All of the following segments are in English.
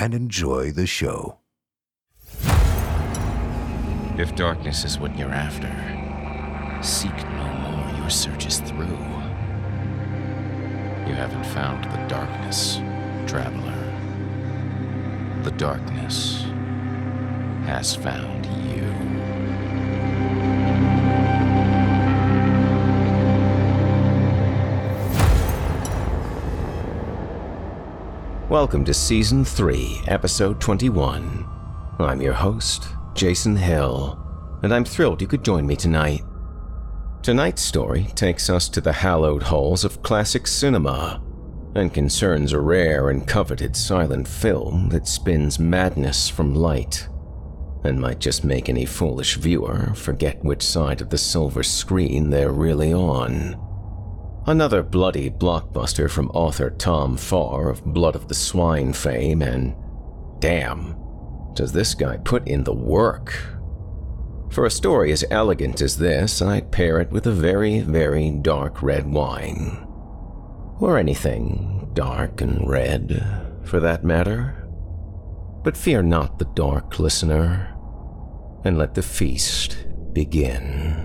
and enjoy the show. If darkness is what you're after, seek no more, your search is through. You haven't found the darkness, traveler. The darkness has found you. Welcome to Season 3, Episode 21. I'm your host, Jason Hill, and I'm thrilled you could join me tonight. Tonight's story takes us to the hallowed halls of classic cinema and concerns a rare and coveted silent film that spins madness from light and might just make any foolish viewer forget which side of the silver screen they're really on. Another bloody blockbuster from author Tom Farr of Blood of the Swine fame, and damn, does this guy put in the work. For a story as elegant as this, I'd pair it with a very, very dark red wine. Or anything dark and red, for that matter. But fear not the dark, listener, and let the feast begin.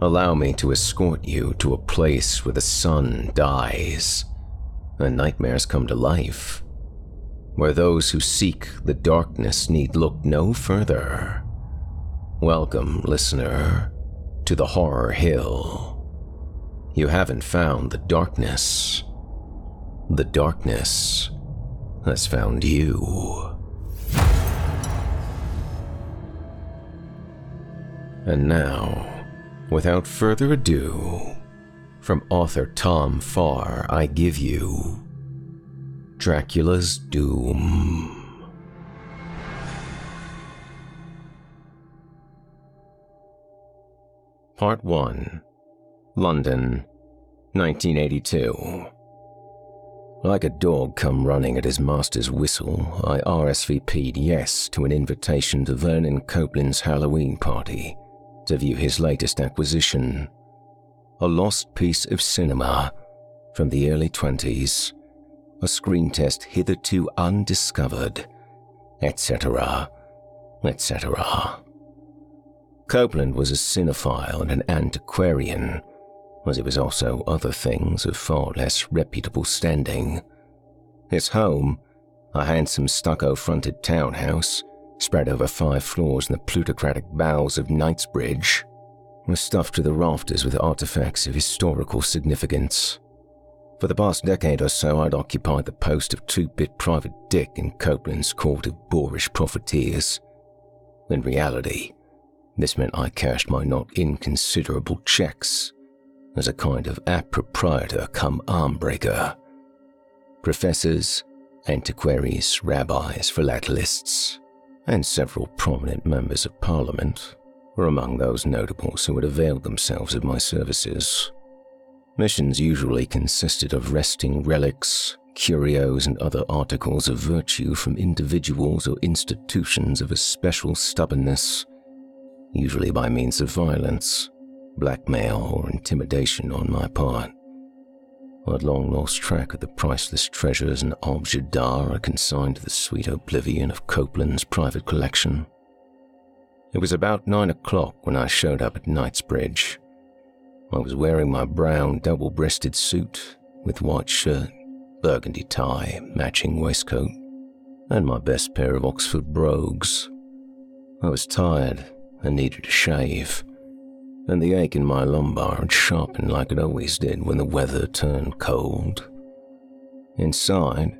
allow me to escort you to a place where the sun dies and nightmares come to life, where those who seek the darkness need look no further. Welcome, listener, to the Horror Hill. You haven't found the darkness. The darkness has found you. And now, without further ado, from author Tom Farr, I give you Dracula's Doom. Part 1. London, 1982. Like a dog come running at his master's whistle, I RSVP'd yes to an invitation to Vernon Copeland's Halloween party, to view his latest acquisition, a lost piece of cinema from the early 20s, a screen test hitherto undiscovered, etc., etc. Copeland was a cinephile and an antiquarian, as he was also other things of far less reputable standing. His home, a handsome stucco-fronted townhouse, spread over 5 floors in the plutocratic bowels of Knightsbridge, was stuffed to the rafters with artifacts of historical significance. For the past decade or so, I'd occupied the post of two-bit private dick in Copeland's court of boorish profiteers. In reality, this meant I cashed my not inconsiderable checks as a kind of apt proprietor come arm-breaker. Professors, antiquaries, rabbis, philatelists, and several prominent members of Parliament were among those notables who had availed themselves of my services. Missions usually consisted of wresting relics, curios, and other articles of virtue from individuals or institutions of a special stubbornness, usually by means of violence, blackmail, or intimidation on my part. I'd long lost track of the priceless treasures and objets d'art I consigned to the sweet oblivion of Copeland's private collection. It was about 9 o'clock when I showed up at Knightsbridge. I was wearing my brown double-breasted suit with white shirt, burgundy tie, matching waistcoat, and my best pair of Oxford brogues. I was tired and needed a shave, and the ache in my lumbar had sharpened like it always did when the weather turned cold. Inside,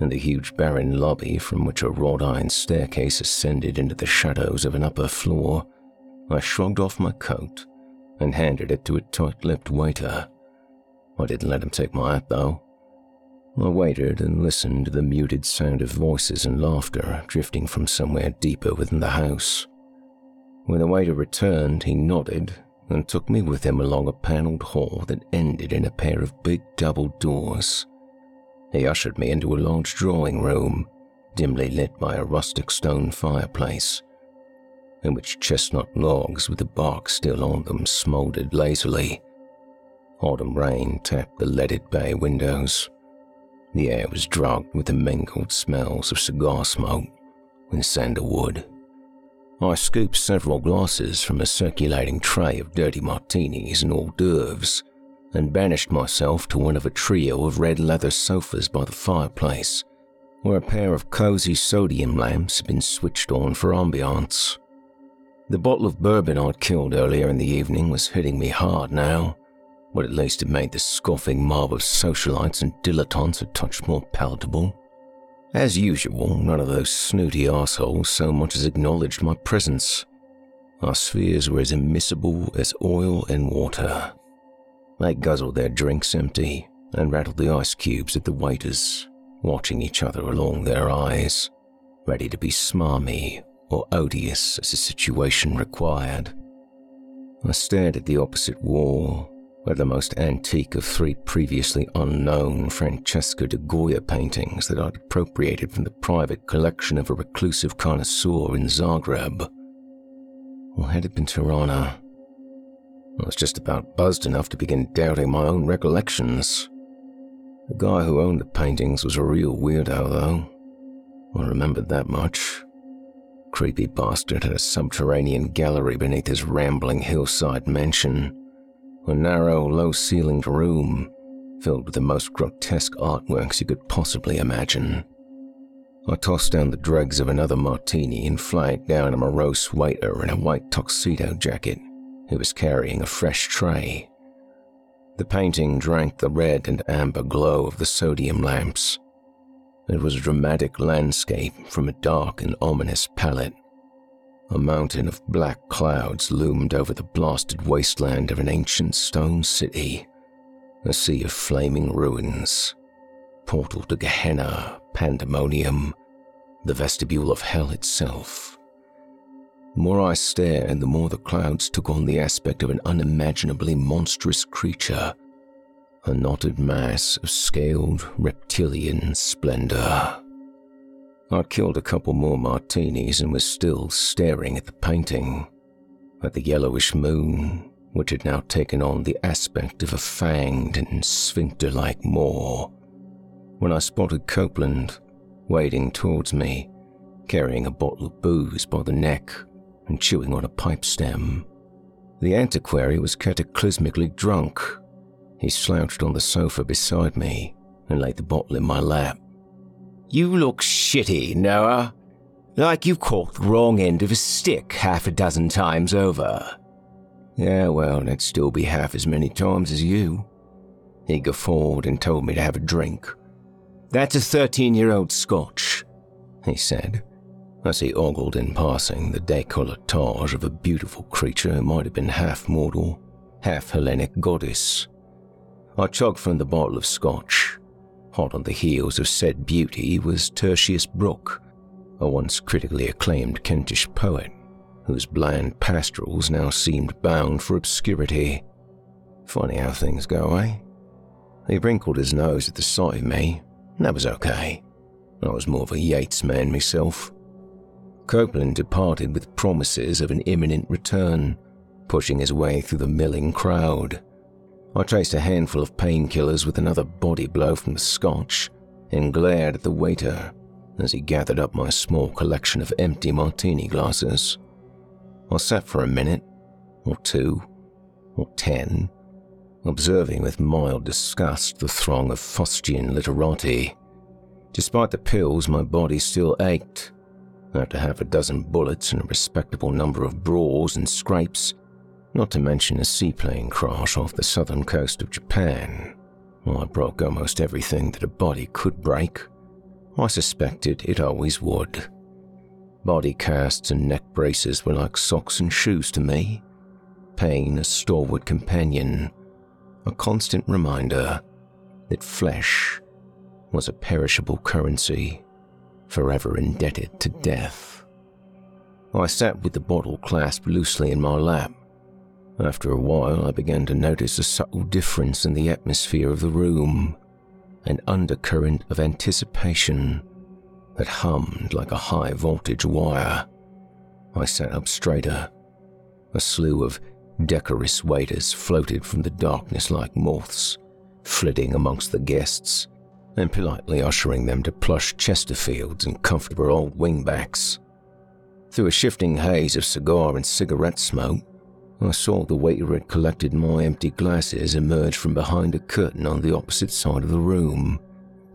in the huge barren lobby from which a wrought-iron staircase ascended into the shadows of an upper floor, I shrugged off my coat and handed it to a tight-lipped waiter. I didn't let him take my hat, though. I waited and listened to the muted sound of voices and laughter drifting from somewhere deeper within the house. When the waiter returned, he nodded and took me with him along a panelled hall that ended in a pair of big double doors. He ushered me into a large drawing room, dimly lit by a rustic stone fireplace, in which chestnut logs with the bark still on them smouldered lazily. Autumn rain tapped the leaded bay windows. The air was drugged with the mingled smells of cigar smoke and sandalwood. I scooped several glasses from a circulating tray of dirty martinis and hors d'oeuvres, and banished myself to one of a trio of red leather sofas by the fireplace, where a pair of cozy sodium lamps had been switched on for ambiance. The bottle of bourbon I'd killed earlier in the evening was hitting me hard now, but at least it made the scoffing mob of socialites and dilettantes a touch more palatable. As usual, none of those snooty assholes so much as acknowledged my presence. Our spheres were as immiscible as oil and water. They guzzled their drinks empty and rattled the ice cubes at the waiters, watching each other along their eyes, ready to be smarmy or odious as the situation required. I stared at the opposite wall, where the most antique of three previously unknown Francesco de Goya paintings that I'd appropriated from the private collection of a reclusive connoisseur in Zagreb. Or had it been Tirana? I was just about buzzed enough to begin doubting my own recollections. The guy who owned the paintings was a real weirdo, though. I remembered that much. Creepy bastard had a subterranean gallery beneath his rambling hillside mansion. A narrow, low-ceilinged room filled with the most grotesque artworks you could possibly imagine. I tossed down the dregs of another martini and flagged down a morose waiter in a white tuxedo jacket who was carrying a fresh tray. The painting drank the red and amber glow of the sodium lamps. It was a dramatic landscape from a dark and ominous palette. A mountain of black clouds loomed over the blasted wasteland of an ancient stone city, a sea of flaming ruins, portal to Gehenna, pandemonium, the vestibule of hell itself. The more I stared, the more the clouds took on the aspect of an unimaginably monstrous creature, a knotted mass of scaled reptilian splendor. I killed a couple more martinis and was still staring at the painting, at the yellowish moon, which had now taken on the aspect of a fanged and sphincter-like maw, when I spotted Copeland wading towards me, carrying a bottle of booze by the neck and chewing on a pipe stem. The antiquary was cataclysmically drunk. He slouched on the sofa beside me and laid the bottle in my lap. "You look shitty, Noah. Like you've caught the wrong end of a stick 6 times over." "Yeah, well, that'd still be half as many times as you." He guffawed and told me to have a drink. "That's a 13-year-old scotch," he said, as he ogled in passing the décolletage of a beautiful creature who might have been half-mortal, half-Hellenic goddess. I chugged from the bottle of scotch. Hot on the heels of said beauty was Tertius Brooke, a once critically acclaimed Kentish poet, whose bland pastorals now seemed bound for obscurity. Funny how things go, eh? He wrinkled his nose at the sight of me, and that was okay. I was more of a Yeats man myself. Copeland departed with promises of an imminent return, pushing his way through the milling crowd. I chased a handful of painkillers with another body blow from the scotch and glared at the waiter as he gathered up my small collection of empty martini glasses. I sat for a minute, or 2, or 10, observing with mild disgust the throng of Faustian literati. Despite the pills, my body still ached. After half a dozen bullets and a respectable number of brawls and scrapes, not to mention a seaplane crash off the southern coast of Japan, I broke almost everything that a body could break. I suspected it always would. Body casts and neck braces were like socks and shoes to me. Pain a stalwart companion, a constant reminder that flesh was a perishable currency, forever indebted to death. I sat with the bottle clasped loosely in my lap. After a while, I began to notice a subtle difference in the atmosphere of the room, an undercurrent of anticipation that hummed like a high-voltage wire. I sat up straighter. A slew of decorous waiters floated from the darkness like moths, flitting amongst the guests and politely ushering them to plush Chesterfields and comfortable old wingbacks. Through a shifting haze of cigar and cigarette smoke, I saw the waiter who had collected my empty glasses emerge from behind a curtain on the opposite side of the room,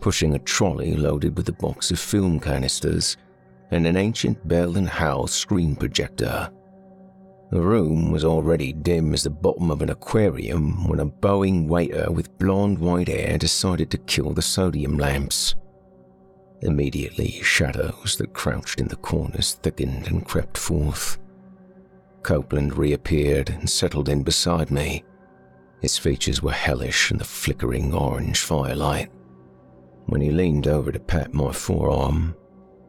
pushing a trolley loaded with a box of film canisters and an ancient Bell and Howell screen projector. The room was already dim as the bottom of an aquarium when a bowing waiter with blonde white hair decided to kill the sodium lamps. Immediately, shadows that crouched in the corners thickened and crept forth. Copeland reappeared and settled in beside me. His features were hellish in the flickering orange firelight. When he leaned over to pat my forearm,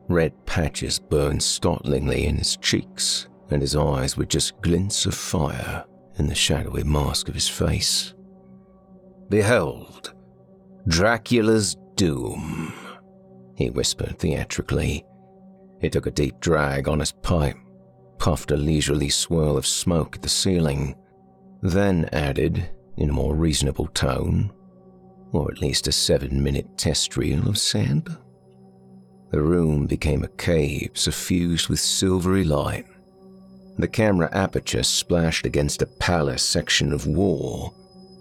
red patches burned startlingly in his cheeks, and his eyes were just glints of fire in the shadowy mask of his face. "Behold, Dracula's Doom," he whispered theatrically. He took a deep drag on his pipe, puffed a leisurely swirl of smoke at the ceiling, then added, in a more reasonable tone, "or at least a 7-minute test-reel of sand." The room became a cave suffused with silvery light. The camera aperture splashed against a pallor section of wall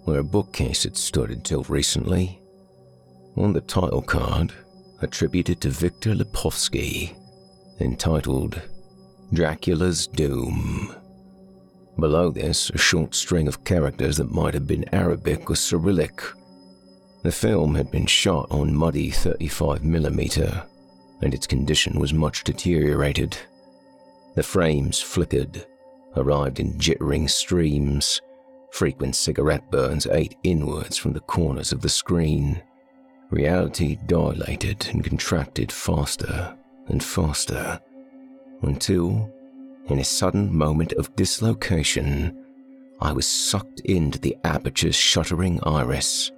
where a bookcase had stood until recently. On the title card, attributed to Viktor Lipovsky, entitled Dracula's Doom. Below this, a short string of characters that might have been Arabic or Cyrillic. The film had been shot on muddy 35mm, and its condition was much deteriorated. The frames flickered, arrived in jittering streams. Frequent cigarette burns ate inwards from the corners of the screen. Reality dilated and contracted faster and faster, until, in a sudden moment of dislocation, I was sucked into the aperture's shuddering iris,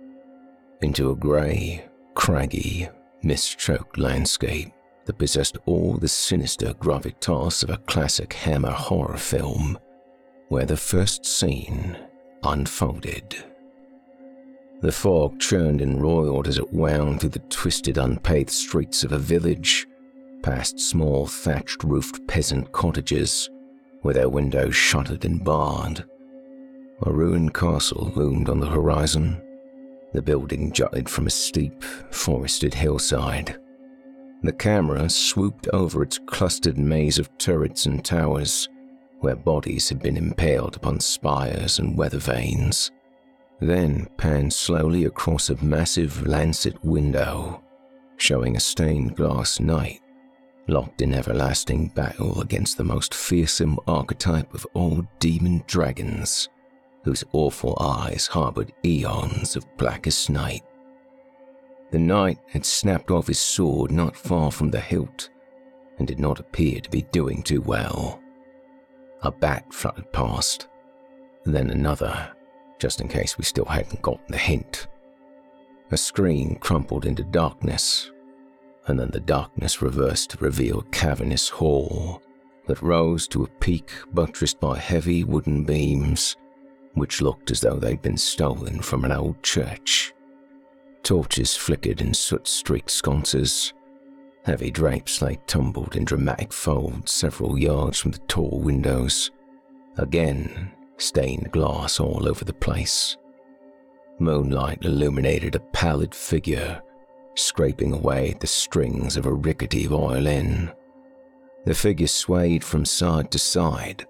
into a grey, craggy, mist-choked landscape that possessed all the sinister gravitas of a classic Hammer horror film, where the first scene unfolded. The fog churned and roiled as it wound through the twisted, unpaved streets of a village, past small thatched-roofed peasant cottages, with their windows shuttered and barred. A ruined castle loomed on the horizon. The building jutted from a steep, forested hillside. The camera swooped over its clustered maze of turrets and towers, where bodies had been impaled upon spires and weather vanes, then panned slowly across a massive lancet window, showing a stained-glass knight locked in everlasting battle against the most fearsome archetype of old demon dragons, whose awful eyes harbored eons of blackest night. The knight had snapped off his sword not far from the hilt, and did not appear to be doing too well. A bat fluttered past, then another, just in case we still hadn't gotten the hint. A screen crumpled into darkness, and then the darkness reversed to reveal a cavernous hall that rose to a peak buttressed by heavy wooden beams, which looked as though they'd been stolen from an old church. Torches flickered in soot-streaked sconces. Heavy drapes lay tumbled in dramatic folds several yards from the tall windows. Again, stained glass all over the place. Moonlight illuminated a pallid figure, scraping away at the strings of a rickety violin. The figure swayed from side to side,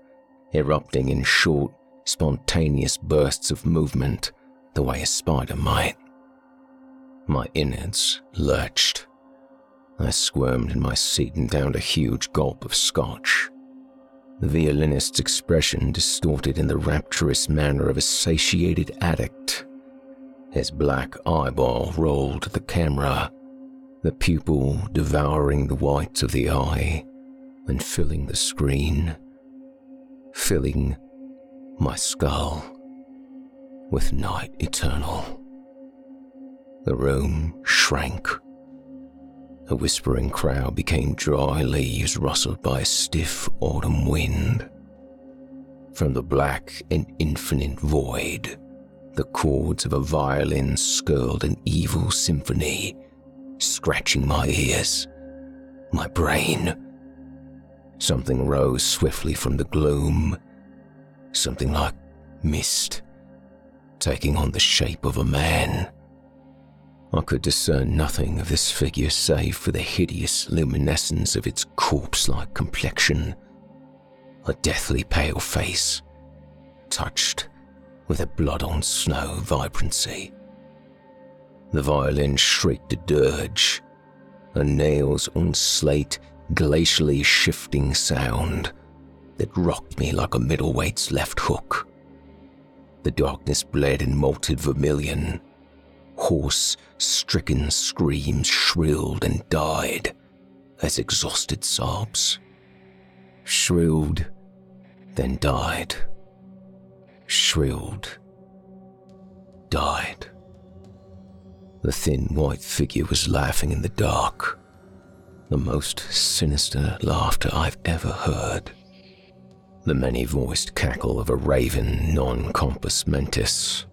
erupting in short, spontaneous bursts of movement the way a spider might. My innards lurched. I squirmed in my seat and downed a huge gulp of scotch. The violinist's expression distorted in the rapturous manner of a satiated addict. His black eyeball rolled at the camera, the pupil devouring the whites of the eye and filling the screen, filling my skull with night eternal. The room shrank. A whispering crowd became dry leaves rustled by a stiff autumn wind. From the black and infinite void, the chords of a violin skirled an evil symphony, scratching my ears, my brain. Something rose swiftly from the gloom, something like mist, taking on the shape of a man. I could discern nothing of this figure save for the hideous luminescence of its corpse-like complexion, a deathly pale face, touched with a blood-on-snow vibrancy. The violin shrieked a dirge, a nails-on-slate, glacially shifting sound that rocked me like a middleweight's left hook. The darkness bled in molted vermilion. Hoarse, stricken screams shrilled and died as exhausted sobs. Shrilled, then died. Shrilled, died. The thin white figure was laughing in the dark, the most sinister laughter I've ever heard. The many-voiced cackle of a raven non-compos mentis.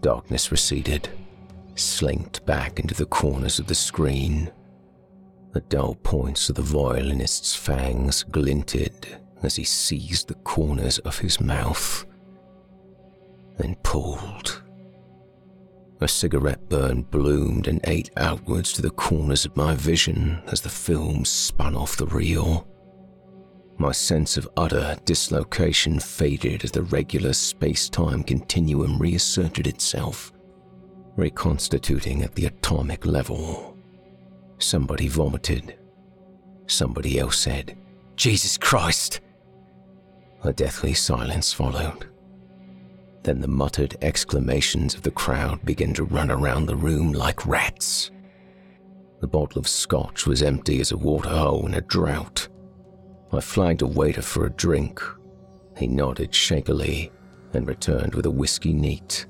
Darkness receded, slinked back into the corners of the screen. The dull points of the violinist's fangs glinted as he seized the corners of his mouth, then pulled. A cigarette burn bloomed and ate outwards to the corners of my vision as the film spun off the reel. My sense of utter dislocation faded as the regular space-time continuum reasserted itself, reconstituting at the atomic level. Somebody vomited. Somebody else said, "Jesus Christ!" A deathly silence followed. Then the muttered exclamations of the crowd began to run around the room like rats. The bottle of scotch was empty as a waterhole in a drought. I flagged a waiter for a drink. He nodded shakily and returned with a whiskey neat.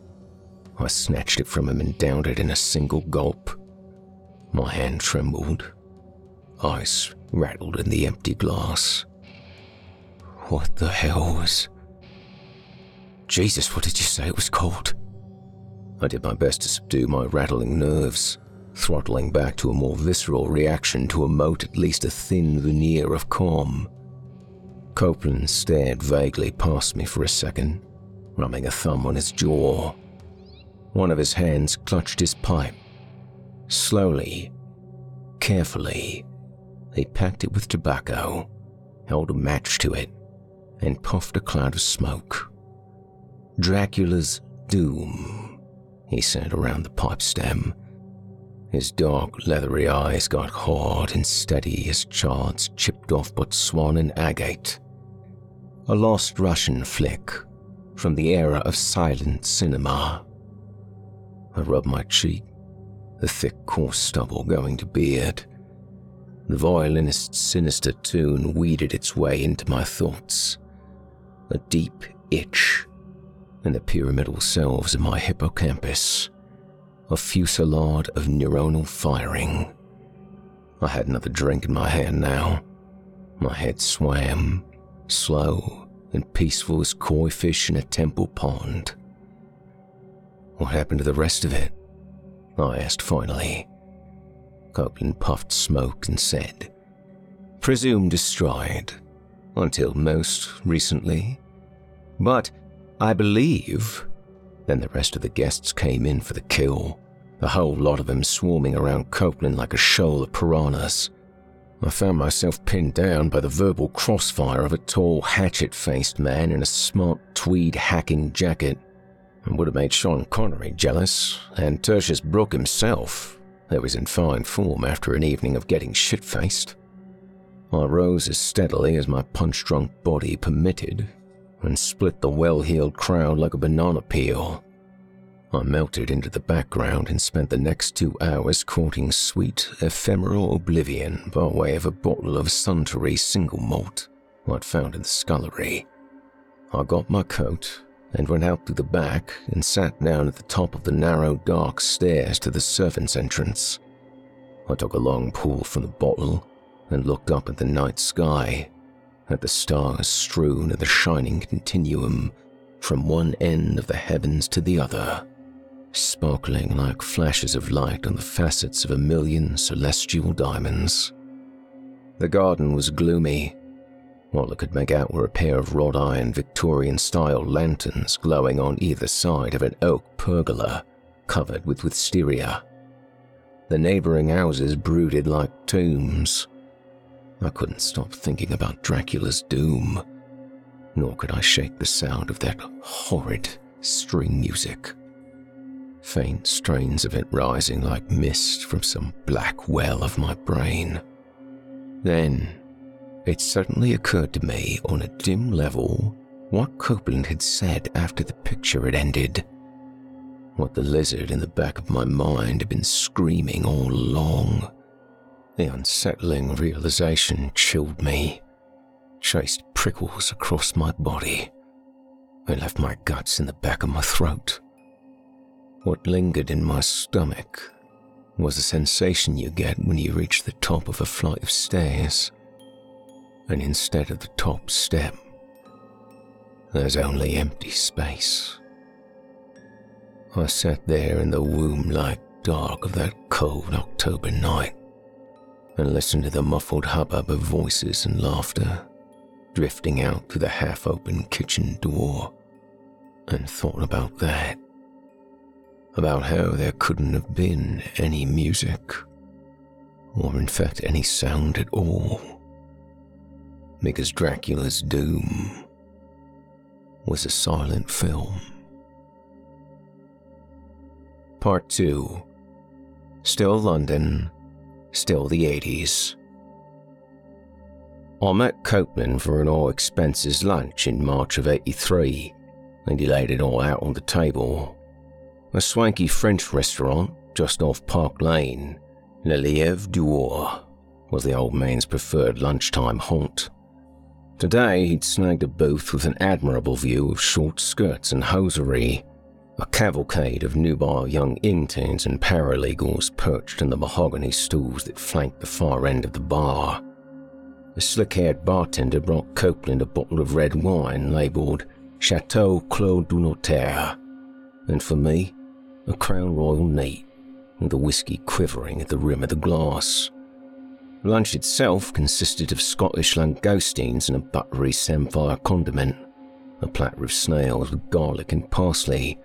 I snatched it from him and downed it in a single gulp. My hand trembled. Ice rattled in the empty glass. What the hell was... Jesus, what did you say it was called? I did my best to subdue my rattling nerves, throttling back to a more visceral reaction to emote at least a thin veneer of calm. Copeland stared vaguely past me for a second, rubbing a thumb on his jaw. One of his hands clutched his pipe. Slowly, carefully, he packed it with tobacco, held a match to it, and puffed a cloud of smoke. "Dracula's Doom," he said around the pipe stem. His dark, leathery eyes got hard and steady as charts chipped off Botswana and agate. A lost Russian flick from the era of silent cinema. I rubbed my cheek, the thick, coarse stubble going to beard. The violinist's sinister tune weeded its way into my thoughts. A deep itch in the pyramidal selves of my hippocampus. A fusillade of neuronal firing. I had another drink in my hand now. My head swam, slow and peaceful as koi fish in a temple pond. "What happened to the rest of it?" I asked finally. Copeland puffed smoke and said, "Presumed destroyed, until most recently. But I believe..." Then the rest of the guests came in for the kill, the whole lot of them swarming around Copeland like a shoal of piranhas. I found myself pinned down by the verbal crossfire of a tall, hatchet-faced man in a smart tweed hacking jacket. It would have made Sean Connery jealous, and Tertius Brooke himself, who was in fine form after an evening of getting shit-faced. I rose as steadily as my punch-drunk body permitted, and split the well-heeled crowd like a banana peel. I melted into the background and spent the next 2 hours courting sweet, ephemeral oblivion by way of a bottle of Suntory single malt I'd found in the scullery. I got my coat and went out through the back and sat down at the top of the narrow, dark stairs to the servants' entrance. I took a long pull from the bottle and looked up at the night sky, at the stars strewn in the shining continuum from one end of the heavens to the other, sparkling like flashes of light on the facets of a million celestial diamonds. The garden was gloomy. All I could make out were a pair of wrought-iron Victorian-style lanterns glowing on either side of an oak pergola covered with wisteria. The neighboring houses brooded like tombs. I couldn't stop thinking about Dracula's doom, nor could I shake the sound of that horrid string music. Faint strains of it rising like mist from some black well of my brain. Then, it suddenly occurred to me on a dim level what Copeland had said after the picture had ended. What the lizard in the back of my mind had been screaming all along. The unsettling realization chilled me, chased prickles across my body, and left my guts in the back of my throat. What lingered in my stomach was the sensation you get when you reach the top of a flight of stairs, and instead of the top step, there's only empty space. I sat there in the womb-like dark of that cold October night, and listened to the muffled hubbub of voices and laughter drifting out through the half-open kitchen door, and thought about that, about how there couldn't have been any music, or in fact any sound at all, because Dracula's Doom was a silent film. Part 2. Still London, still the 80s. I met Copeland for an all-expenses lunch in March of 83, and he laid it all out on the table. A swanky French restaurant just off Park Lane, Le Lièvre d'Or, was the old man's preferred lunchtime haunt. Today he'd snagged a booth with an admirable view of short skirts and hosiery, a cavalcade of nubile young interns and paralegals perched on the mahogany stools that flanked the far end of the bar. The slick-haired bartender brought Copeland a bottle of red wine labelled Chateau Clos du Notaire, and for me, a Crown Royal neat, with the whiskey quivering at the rim of the glass. Lunch itself consisted of Scottish langoustines and a buttery samphire condiment, a platter of snails with garlic and parsley,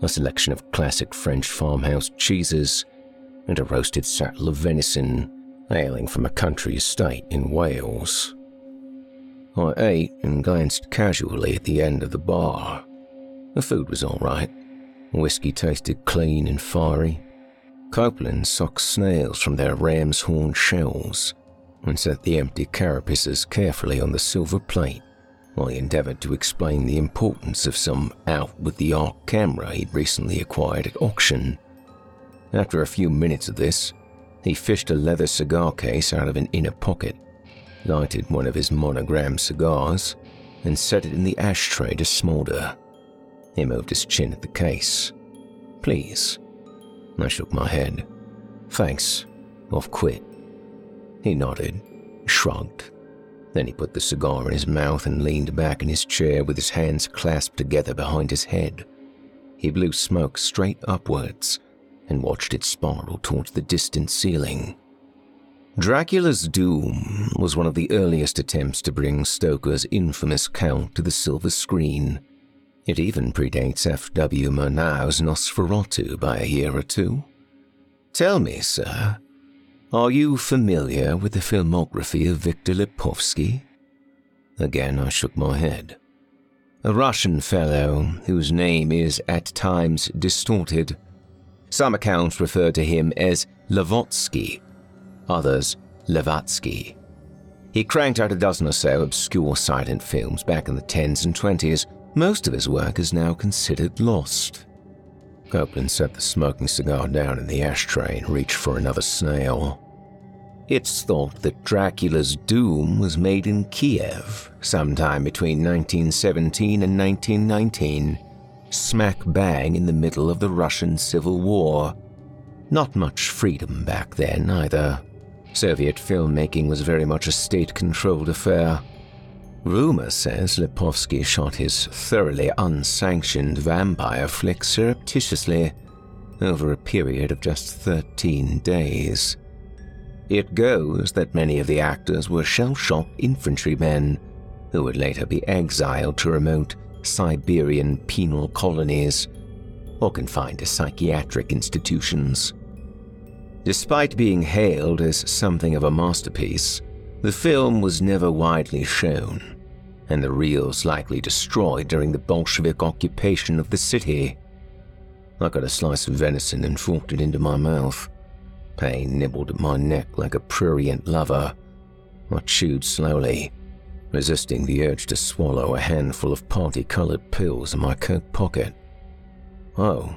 a selection of classic French farmhouse cheeses, and a roasted saddle of venison, hailing from a country estate in Wales. I ate and glanced casually at the end of the bar. The food was all right. Whiskey tasted clean and fiery. Copeland sucked snails from their ram's horn shells and set the empty carapaces carefully on the silver plate, while he endeavoured to explain the importance of some out-with-the-arc camera he'd recently acquired at auction. After a few minutes of this, he fished a leather cigar case out of an inner pocket, lighted one of his monogrammed cigars, and set it in the ashtray to smoulder. He moved his chin at the case. "Please." I shook my head. "Thanks. I've quit." He nodded, shrugged. Then he put the cigar in his mouth and leaned back in his chair with his hands clasped together behind his head. He blew smoke straight upwards and watched it spiral towards the distant ceiling. Dracula's Doom was one of the earliest attempts to bring Stoker's infamous count to the silver screen. It even predates F.W. Murnau's Nosferatu by a year or two, Tell me, sir, are you familiar with the filmography of Viktor Lipovsky? Again, I shook my head. A Russian fellow whose name is at times distorted. Some accounts refer to him as Levotsky, others Levatsky. He cranked out a dozen or so obscure silent films back in the 10s and 20s. Most of his work is now considered lost. Copeland set the smoking cigar down in the ashtray and reached for another snail. It's thought that Dracula's Doom was made in Kiev sometime between 1917 and 1919, smack bang in the middle of the Russian Civil War. Not much freedom back then either. Soviet filmmaking was very much a state-controlled affair. Rumor says Lipovsky shot his thoroughly unsanctioned vampire flick surreptitiously over a period of just 13 days. It goes that many of the actors were shell-shocked infantrymen who would later be exiled to remote Siberian penal colonies or confined to psychiatric institutions. Despite being hailed as something of a masterpiece, the film was never widely shown, and the reels likely destroyed during the Bolshevik occupation of the city. I got a slice of venison and forked it into my mouth. Pain nibbled at my neck like a prurient lover. I chewed slowly, resisting the urge to swallow a handful of party-colored pills in my coat pocket. Oh,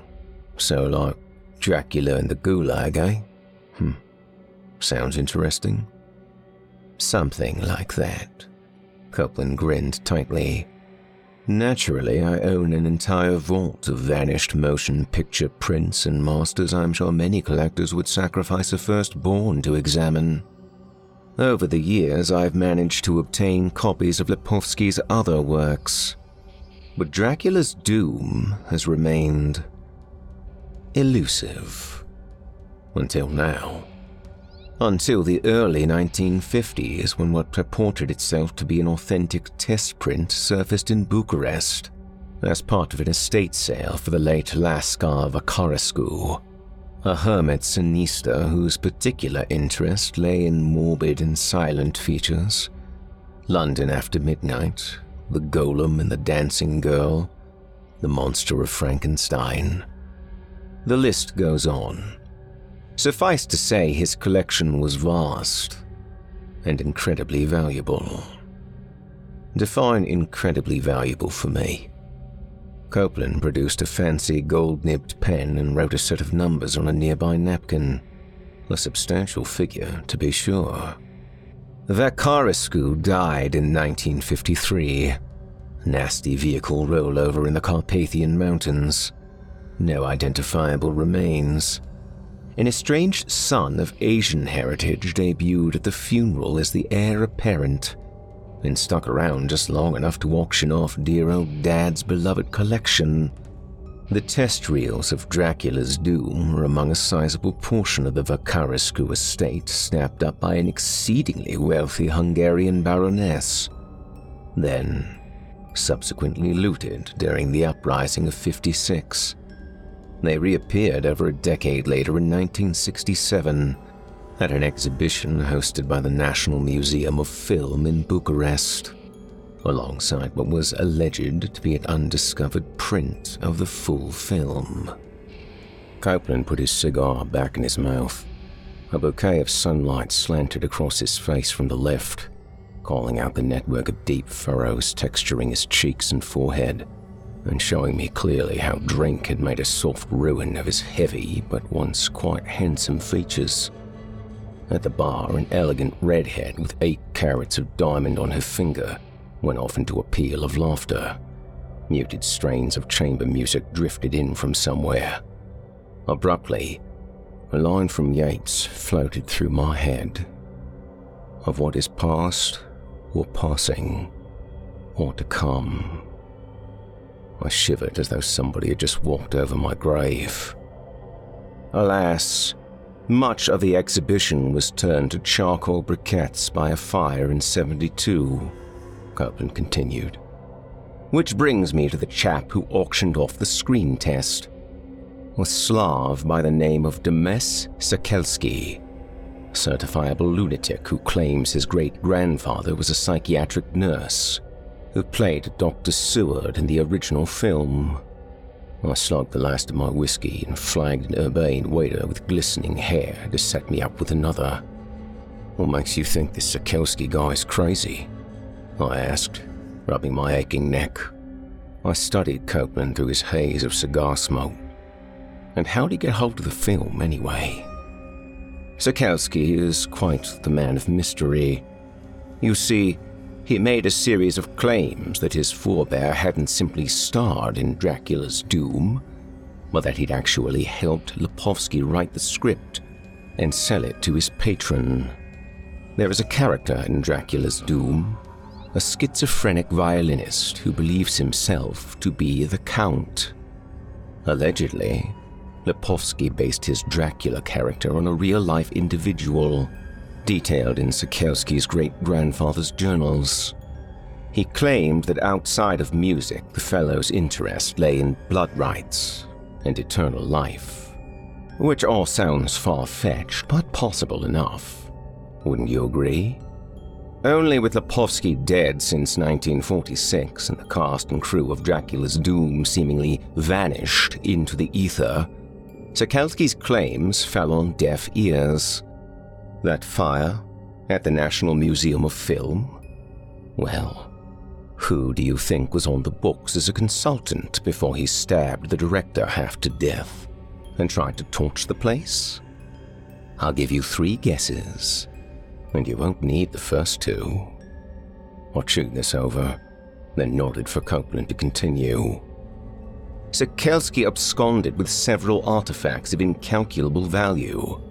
so like Dracula and the Gulag, eh? Sounds interesting. Something like that. Copeland grinned tightly. Naturally, I own an entire vault of vanished motion picture prints and masters I'm sure many collectors would sacrifice a firstborn to examine. Over the years, I've managed to obtain copies of Lipovsky's other works, but Dracula's Doom has remained elusive. Until now. Until the early 1950s, when what purported itself to be an authentic test print surfaced in Bucharest as part of an estate sale for the late Lascăr Văcărescu, a hermit sinister whose particular interest lay in morbid and silent features, London After Midnight, The Golem and the Dancing Girl, The Monster of Frankenstein. The list goes on. Suffice to say, his collection was vast and incredibly valuable. Define incredibly valuable for me. Copeland produced a fancy gold-nibbed pen and wrote a set of numbers on a nearby napkin. A substantial figure, to be sure. Văcărescu died in 1953. Nasty vehicle rollover in the Carpathian Mountains. No identifiable remains. An estranged son of Asian heritage debuted at the funeral as the heir apparent and stuck around just long enough to auction off dear old Dad's beloved collection. The test reels of Dracula's Doom were among a sizable portion of the Văcărescu estate snapped up by an exceedingly wealthy Hungarian baroness, then subsequently looted during the uprising of '56. They reappeared over a decade later in 1967 at an exhibition hosted by the National Museum of Film in Bucharest, alongside what was alleged to be an undiscovered print of the full film. Copeland put his cigar back in his mouth. A bouquet of sunlight slanted across his face from the left, calling out the network of deep furrows texturing his cheeks and forehead, and showing me clearly how drink had made a soft ruin of his heavy but once quite handsome features. At the bar, an elegant redhead with 8 carats of diamond on her finger went off into a peal of laughter. Muted strains of chamber music drifted in from somewhere. Abruptly, a line from Yeats floated through my head. Of what is past, or passing, or to come. I shivered as though somebody had just walked over my grave. Alas, much of the exhibition was turned to charcoal briquettes by a fire in '72, Copeland continued. Which brings me to the chap who auctioned off the screen test. was Slav by the name of Demes Sikowsky, certifiable lunatic who claims his great-grandfather was a psychiatric nurse who played Dr. Seward in the original film. I slogged the last of my whiskey and flagged an urbane waiter with glistening hair to set me up with another. "What makes you think this Sikowsky guy's crazy?" I asked, rubbing my aching neck. I studied Copeland through his haze of cigar smoke. And how did he get hold of the film, anyway? Sikowsky is quite the man of mystery. You see, he made a series of claims that his forebear hadn't simply starred in Dracula's Doom, but that he'd actually helped Lipovsky write the script and sell it to his patron. There is a character in Dracula's Doom, a schizophrenic violinist who believes himself to be the Count. Allegedly, Lipovsky based his Dracula character on a real-life individual detailed in Sikowsky's great-grandfather's journals. He claimed that outside of music, the fellow's interest lay in blood rites and eternal life, which all sounds far-fetched, but possible enough. Wouldn't you agree? Only with Lipovsky dead since 1946 and the cast and crew of Dracula's Doom seemingly vanished into the ether, Sikowsky's claims fell on deaf ears. That fire at the National Museum of Film? Well, who do you think was on the books as a consultant before he stabbed the director half to death and tried to torch the place? I'll give you three guesses, and you won't need the first two. I chewed this over, then nodded for Copeland to continue. Sikowsky absconded with several artifacts of incalculable value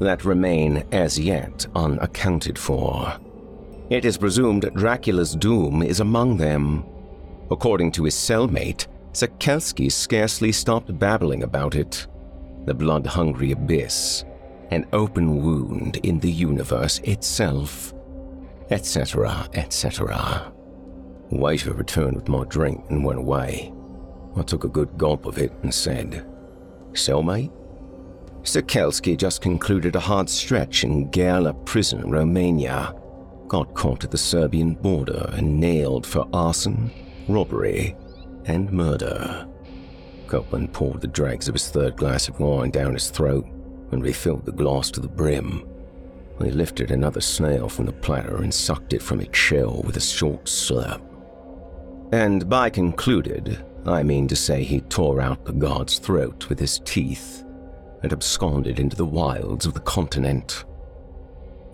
that remain as yet unaccounted for. It is presumed Dracula's Doom is among them. According to his cellmate, Sikowsky scarcely stopped babbling about it. The blood-hungry abyss, an open wound in the universe itself, etc., etc. The waiter returned with my drink and went away. I took a good gulp of it and said, "Cellmate?" Sikowsky just concluded a hard stretch in Gheala prison, Romania, got caught at the Serbian border and nailed for arson, robbery, and murder. Copeland poured the dregs of his third glass of wine down his throat and refilled the glass to the brim. He lifted another snail from the platter and sucked it from its shell with a short slurp. And by concluded, I mean to say he tore out the guard's throat with his teeth and absconded into the wilds of the continent.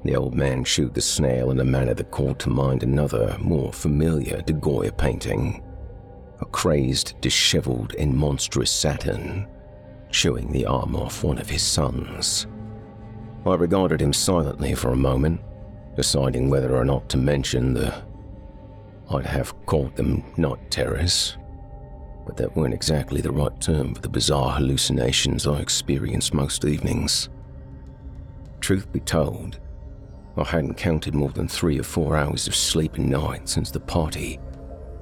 The old man chewed the snail in a manner that called to mind another, more familiar de Goya painting, a crazed, disheveled, and monstrous Saturn, chewing the arm off one of his sons. I regarded him silently for a moment, deciding whether or not to mention the... I'd have called them not terrors, but that weren't exactly the right term for the bizarre hallucinations I experienced most evenings. Truth be told, I hadn't counted more than 3 or 4 hours of sleep a night since the party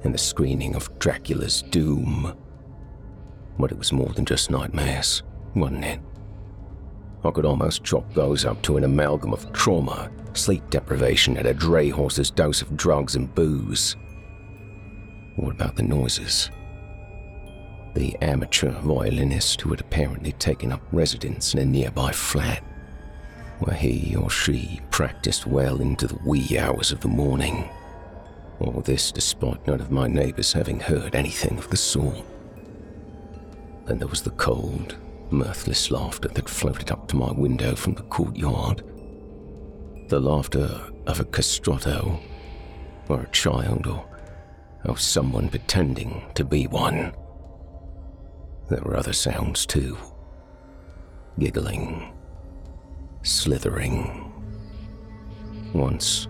and the screening of Dracula's Doom. But it was more than just nightmares, wasn't it? I could almost chalk those up to an amalgam of trauma, sleep deprivation, and a dray horse's dose of drugs and booze. What about the noises? The amateur violinist who had apparently taken up residence in a nearby flat, where he or she practiced well into the wee hours of the morning. All this despite none of my neighbors having heard anything of the sort. Then there was the cold, mirthless laughter that floated up to my window from the courtyard. The laughter of a castrato, or a child, or of someone pretending to be one. There were other sounds too. Giggling. Slithering. Once,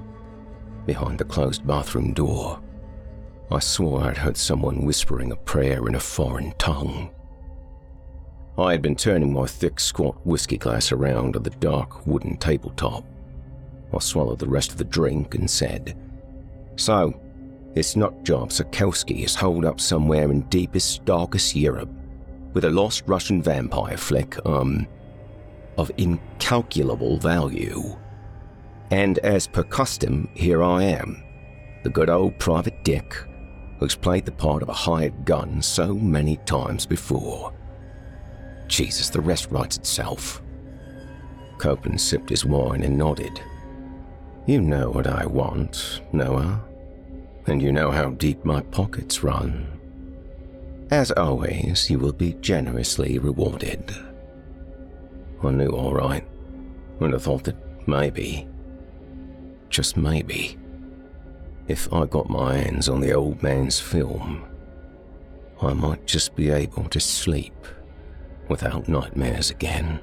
behind the closed bathroom door, I swore I'd heard someone whispering a prayer in a foreign tongue. I had been turning my thick, squat whiskey glass around on the dark wooden tabletop. I swallowed the rest of the drink and said, "So, this nutjob Sikowsky is holed up somewhere in deepest, darkest Europe, with a lost Russian vampire flick, of incalculable value. And as per custom, here I am, the good old Private Dick, who's played the part of a hired gun so many times before. Jesus, the rest writes itself. Copeland sipped his wine and nodded. You know what I want, Noah, and you know how deep my pockets run. As always, you will be generously rewarded. I knew all right, and I thought that maybe, just maybe, if I got my hands on the old man's film, I might just be able to sleep without nightmares again.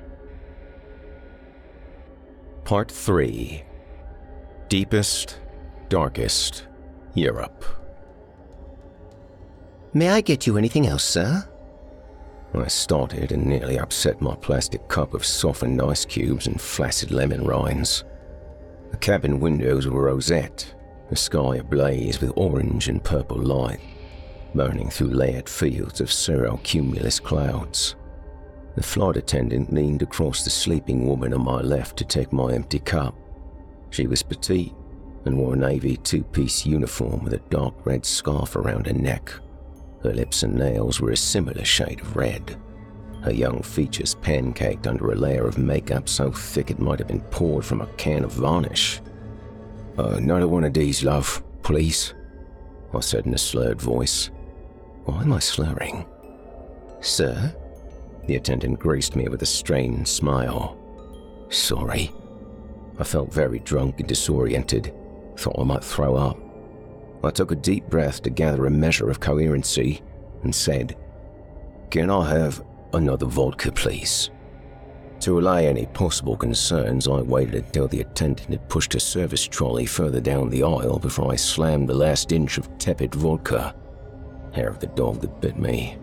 Part 3. Deepest, Darkest Europe. May I get you anything else, sir? I started and nearly upset my plastic cup of softened ice cubes and flaccid lemon rinds. The cabin windows were rosette, the sky ablaze with orange and purple light, burning through layered fields of cirrocumulus clouds. The flight attendant leaned across the sleeping woman on my left to take my empty cup. She was petite and wore a navy two-piece uniform with a dark red scarf around her neck. Her lips and nails were a similar shade of red. Her young features pancaked under a layer of makeup so thick it might have been poured from a can of varnish. Another one of these, love, please, I said in a slurred voice. Why am I slurring? Sir? The attendant graced me with a strained smile. Sorry. I felt very drunk and disoriented, thought I might throw up. I took a deep breath to gather a measure of coherency and said, Can I have another vodka, please? To allay any possible concerns, I waited until the attendant had pushed a service trolley further down the aisle before I slammed the last inch of tepid vodka. Hair of the dog that bit me.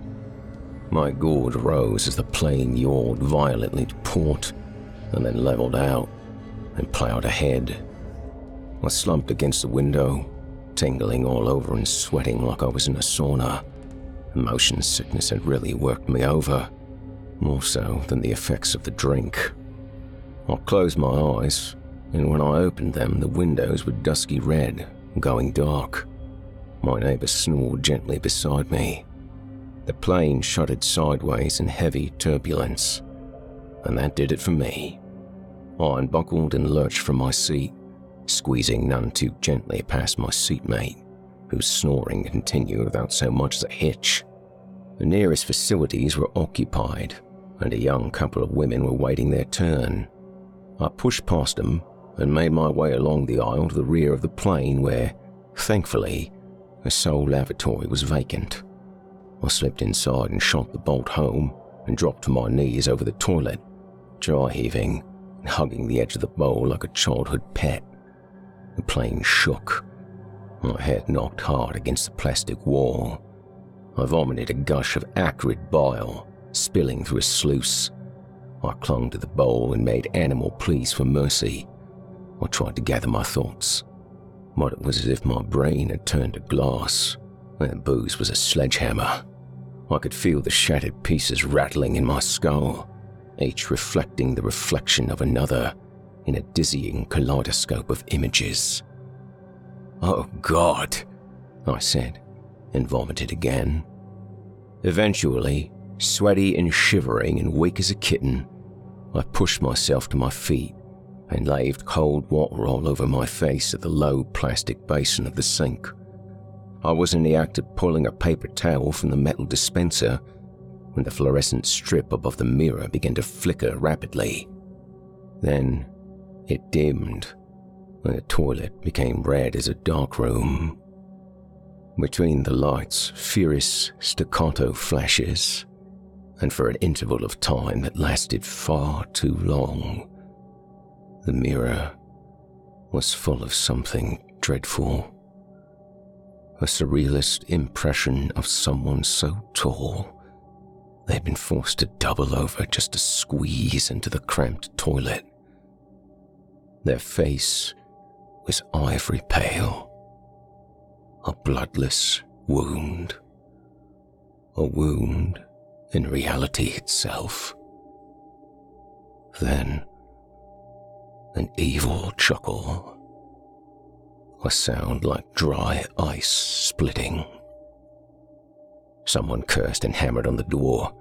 My gourd rose as the plane yawed violently to port, and then leveled out and ploughed ahead. I slumped against the window, tingling all over and sweating like I was in a sauna. Motion sickness had really worked me over, more so than the effects of the drink. I closed my eyes, and when I opened them, the windows were dusky red, going dark. My neighbor snored gently beside me. The plane shuddered sideways in heavy turbulence, and that did it for me. I unbuckled and lurched from my seat, squeezing none too gently past my seatmate, whose snoring continued without so much as a hitch. The nearest facilities were occupied, and a young couple of women were waiting their turn. I pushed past them and made my way along the aisle to the rear of the plane where, thankfully, the sole lavatory was vacant. I slipped inside and shot the bolt home and dropped to my knees over the toilet, dry heaving and hugging the edge of the bowl like a childhood pet. The plane shook. My head knocked hard against the plastic wall. I vomited a gush of acrid bile, spilling through a sluice. I clung to the bowl and made animal pleas for mercy. I tried to gather my thoughts, but it was as if my brain had turned to glass and the booze was a sledgehammer. I could feel the shattered pieces rattling in my skull, each reflecting the reflection of another in a dizzying kaleidoscope of images. Oh God, I said, and vomited again. Eventually, sweaty and shivering and weak as a kitten, I pushed myself to my feet and laved cold water all over my face at the low plastic basin of the sink. I was in the act of pulling a paper towel from the metal dispenser when the fluorescent strip above the mirror began to flicker rapidly. Then it dimmed, and the toilet became red as a dark room. Between the lights, furious staccato flashes, and for an interval of time that lasted far too long, the mirror was full of something dreadful. A surrealist impression of someone so tall they'd been forced to double over just to squeeze into the cramped toilet. Their face was ivory pale, a bloodless wound, a wound in reality itself. Then, an evil chuckle, a sound like dry ice splitting. Someone cursed and hammered on the door.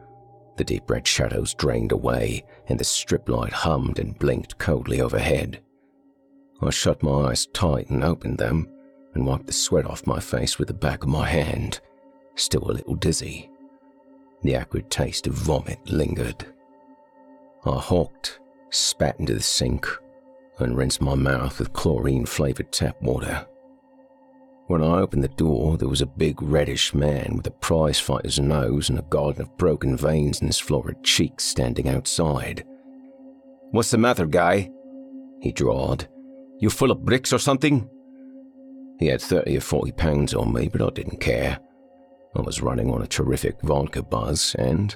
The deep red shadows drained away, and the strip light hummed and blinked coldly overhead. I shut my eyes tight and opened them, and wiped the sweat off my face with the back of my hand, still a little dizzy. The acrid taste of vomit lingered. I hawked, spat into the sink, and rinsed my mouth with chlorine-flavored tap water. When I opened the door, there was a big reddish man with a prizefighter's nose and a garden of broken veins in his florid cheeks standing outside. "What's the matter, guy?" he drawled. "You full of bricks or something?" He had 30 or 40 pounds on me, but I didn't care. I was running on a terrific vodka buzz and,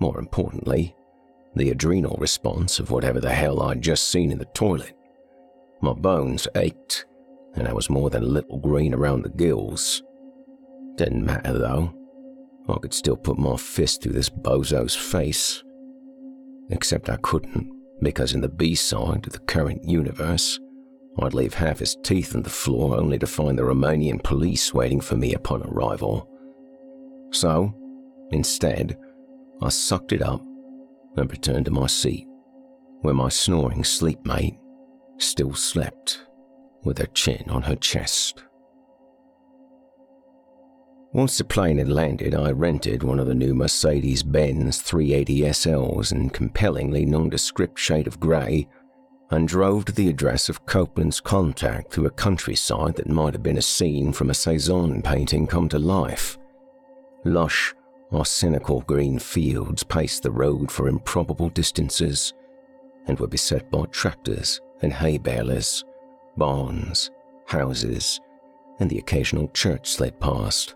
more importantly, the adrenal response of whatever the hell I'd just seen in the toilet. My bones ached, and I was more than a little green around the gills. Didn't matter though. I could still put my fist through this bozo's face. Except I couldn't, because in the B-side of the current universe, I'd leave half his teeth on the floor only to find the Romanian police waiting for me upon arrival. So, instead, I sucked it up and returned to my seat, where my snoring sleepmate still slept, with her chin on her chest. Once the plane had landed, I rented one of the new Mercedes-Benz 380 SLs in compellingly nondescript shade of grey and drove to the address of Copeland's contact through a countryside that might have been a scene from a Cezanne painting come to life. Lush or cynical green fields paced the road for improbable distances and were beset by tractors and hay balers, barns, houses, and the occasional church slid past,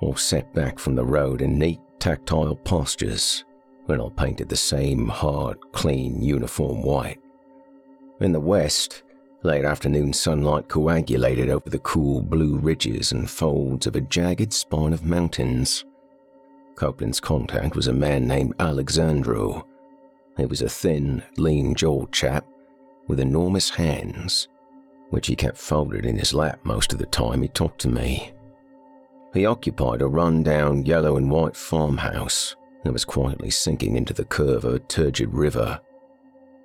all set back from the road in neat, tactile postures, and all painted the same hard, clean, uniform white. In the west, late afternoon sunlight coagulated over the cool blue ridges and folds of a jagged spine of mountains. Copeland's contact was a man named Alexandru. He was a thin, lean-jawed chap with enormous hands, which he kept folded in his lap most of the time he talked to me. He occupied a run-down yellow and white farmhouse that was quietly sinking into the curve of a turgid river.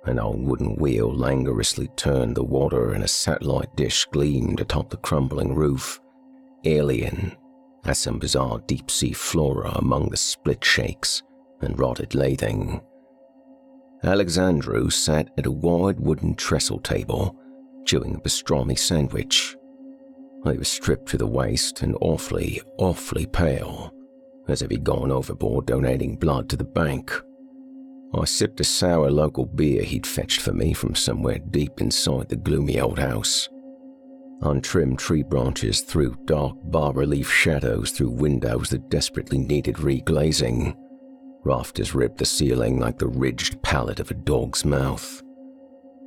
An old wooden wheel languorously turned the water and a satellite dish gleamed atop the crumbling roof, alien as some bizarre deep-sea flora among the split shakes and rotted lathing. Alexandru sat at a wide wooden trestle table, chewing a pastrami sandwich. He was stripped to the waist and awfully, awfully pale, as if he'd gone overboard donating blood to the bank. I sipped a sour local beer he'd fetched for me from somewhere deep inside the gloomy old house. Untrimmed tree branches threw dark bas-relief shadows through windows that desperately needed reglazing. Rafters ripped the ceiling like the ridged palate of a dog's mouth.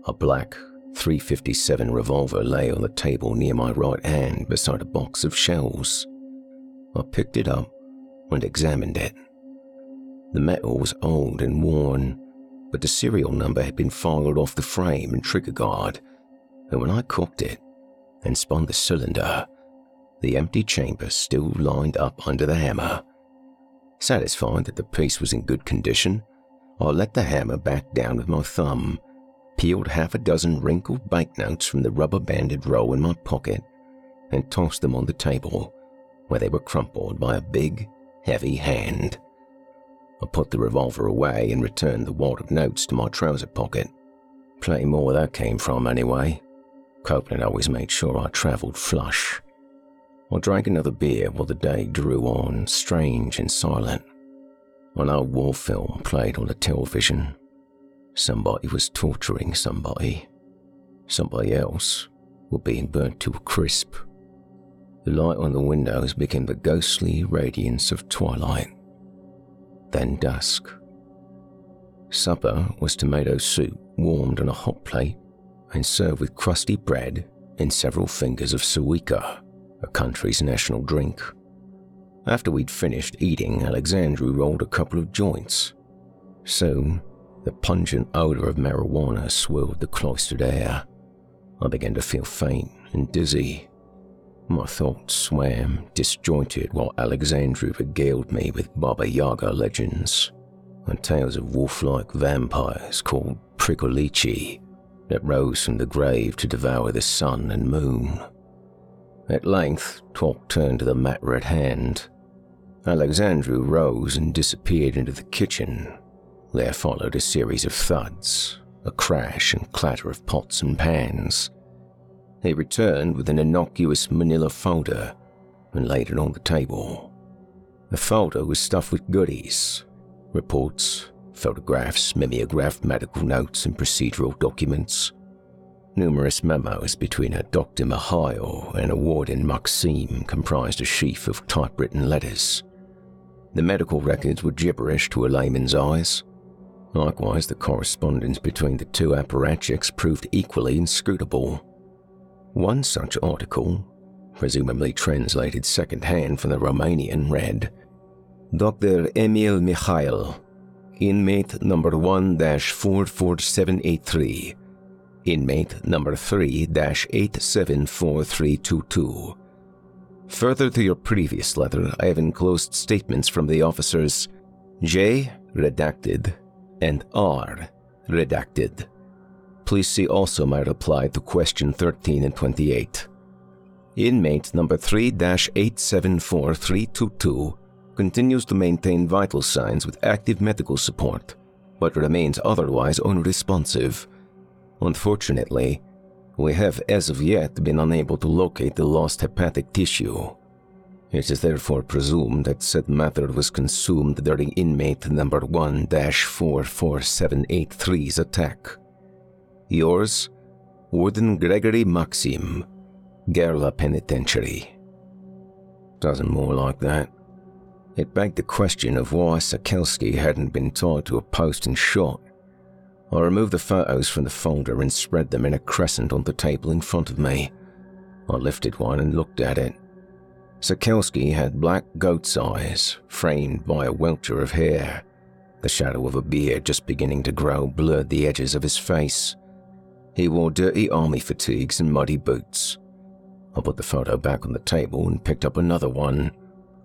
A black .357 revolver lay on the table near my right hand beside a box of shells. I picked it up and examined it. The metal was old and worn, but the serial number had been filed off the frame and trigger guard, and when I cocked it and spun the cylinder, the empty chamber still lined up under the hammer. Satisfied that the piece was in good condition, I let the hammer back down with my thumb, peeled half a dozen wrinkled banknotes from the rubber-banded roll in my pocket, and tossed them on the table, where they were crumpled by a big, heavy hand. I put the revolver away and returned the wad of notes to my trouser pocket. Plenty more where that came from, anyway. Copeland always made sure I travelled flush. I drank another beer while the day drew on, strange and silent. An old war film played on the television. Somebody was torturing somebody. Somebody else was being burnt to a crisp. The light on the windows became the ghostly radiance of twilight, then dusk. Supper was tomato soup warmed on a hot plate and served with crusty bread and several fingers of suica, a country's national drink. After we'd finished eating, Alexandru rolled a couple of joints. Soon, the pungent odor of marijuana swirled the cloistered air. I began to feel faint and dizzy. My thoughts swam, disjointed, while Alexandru regaled me with Baba Yaga legends and tales of wolf-like vampires called Pricolici that rose from the grave to devour the sun and moon. At length, talk turned to the matter at hand. Alexandru rose and disappeared into the kitchen. There followed a series of thuds, a crash and clatter of pots and pans. He returned with an innocuous manila folder and laid it on the table. The folder was stuffed with goodies, reports, photographs, mimeographed medical notes and procedural documents, numerous memos between a Dr. Mihail and a warden Maxim comprised a sheaf of typewritten letters. The medical records were gibberish to a layman's eyes. Likewise, the correspondence between the two apparatchiks proved equally inscrutable. One such article, presumably translated second-hand from the Romanian, read, Dr. Emil Mihail, inmate number 1-44783, inmate number 3-874322. Further to your previous letter, I have enclosed statements from the officers J, redacted, and R, redacted. Please see also my reply to question 13 and 28. Inmate number 3-874322 continues to maintain vital signs with active medical support, but remains otherwise unresponsive. Unfortunately, we have as of yet been unable to locate the lost hepatic tissue. It is therefore presumed that said matter was consumed during inmate number 1-44783's attack. Yours, Warden Gregory Maxim, Gerla Penitentiary. Doesn't more like that. It begged the question of why Sikowsky hadn't been tied to a post and shot. I removed the photos from the folder and spread them in a crescent on the table in front of me. I lifted one and looked at it. Sikowsky had black goat's eyes, framed by a welter of hair. The shadow of a beard just beginning to grow blurred the edges of his face. He wore dirty army fatigues and muddy boots. I put the photo back on the table and picked up another one,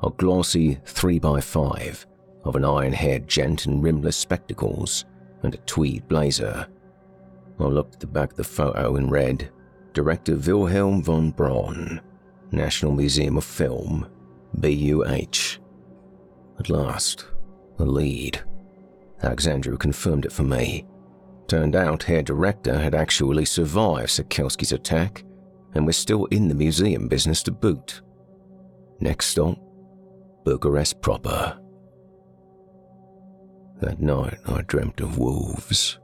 a glossy 3x5 of an iron-haired gent in rimless spectacles and a tweed blazer. I looked at the back of the photo and read, Director Wilhelm von Braun, National Museum of Film, BUH. At last, a lead. Alexandru confirmed it for me. Turned out Herr Director had actually survived Sikowsky's attack and was still in the museum business to boot. Next stop, Bucharest proper. That night I dreamt of wolves,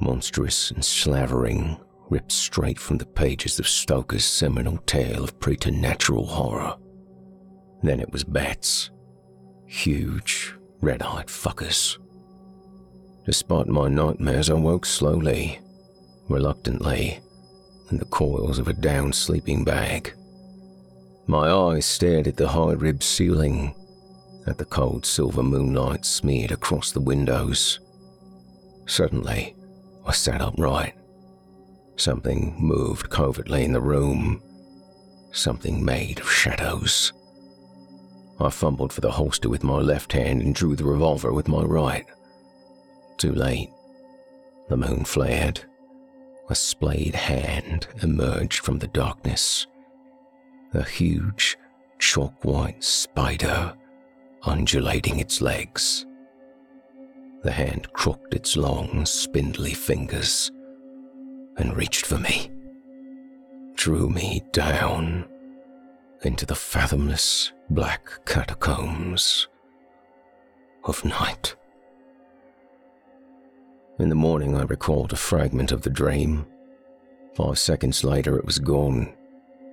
monstrous and slavering, ripped straight from the pages of Stoker's seminal tale of preternatural horror. Then it was bats, huge, red-eyed fuckers. Despite my nightmares, I woke slowly, reluctantly, in the coils of a down sleeping bag. My eyes stared at the high-ribbed ceiling, at the cold silver moonlight smeared across the windows. Suddenly, I sat upright. Something moved covertly in the room. Something made of shadows. I fumbled for the holster with my left hand and drew the revolver with my right. Too late. The moon flared. A splayed hand emerged from the darkness. A huge, chalk-white spider undulating its legs. The hand crooked its long, spindly fingers and reached for me, drew me down into the fathomless black catacombs of night. In the morning, I recalled a fragment of the dream. 5 seconds later, it was gone,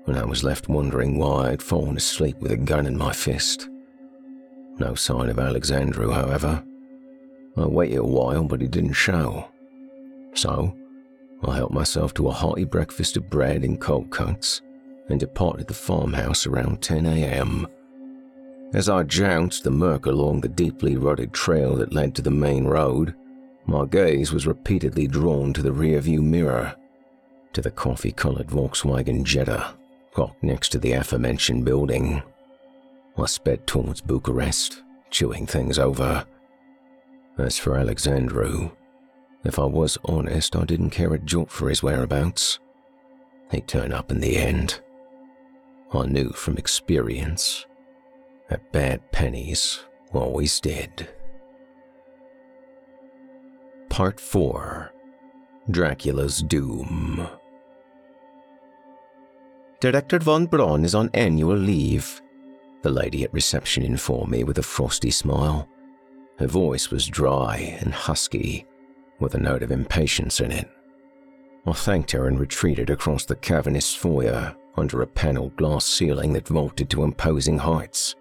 and I was left wondering why I had fallen asleep with a gun in my fist. No sign of Alexandru, however. I waited a while, but he didn't show. So, I helped myself to a hearty breakfast of bread and cold cuts and departed the farmhouse around 10 a.m. As I jounced the murk along the deeply rutted trail that led to the main road, my gaze was repeatedly drawn to the rearview mirror, to the coffee-coloured Volkswagen Jetta parked next to the aforementioned building. I sped towards Bucharest, chewing things over. As for Alexandru, if I was honest, I didn't care a jot for his whereabouts. He'd turn up in the end. I knew from experience that bad pennies always did. Part 4. Dracula's Doom. Director von Braun is on annual leave, the lady at reception informed me with a frosty smile. Her voice was dry and husky, with a note of impatience in it. I thanked her and retreated across the cavernous foyer under a panelled glass ceiling that vaulted to imposing heights.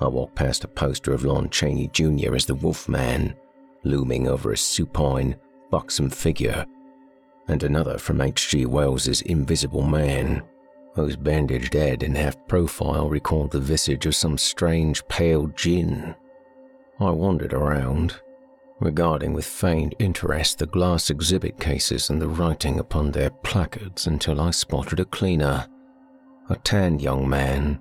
I walked past a poster of Lon Chaney Jr. as the Wolfman, looming over a supine, buxom figure, and another from H.G. Wells's Invisible Man, whose bandaged head and half-profile recalled the visage of some strange pale djinn. I wandered around, regarding with feigned interest the glass exhibit cases and the writing upon their placards until I spotted a cleaner, a tanned young man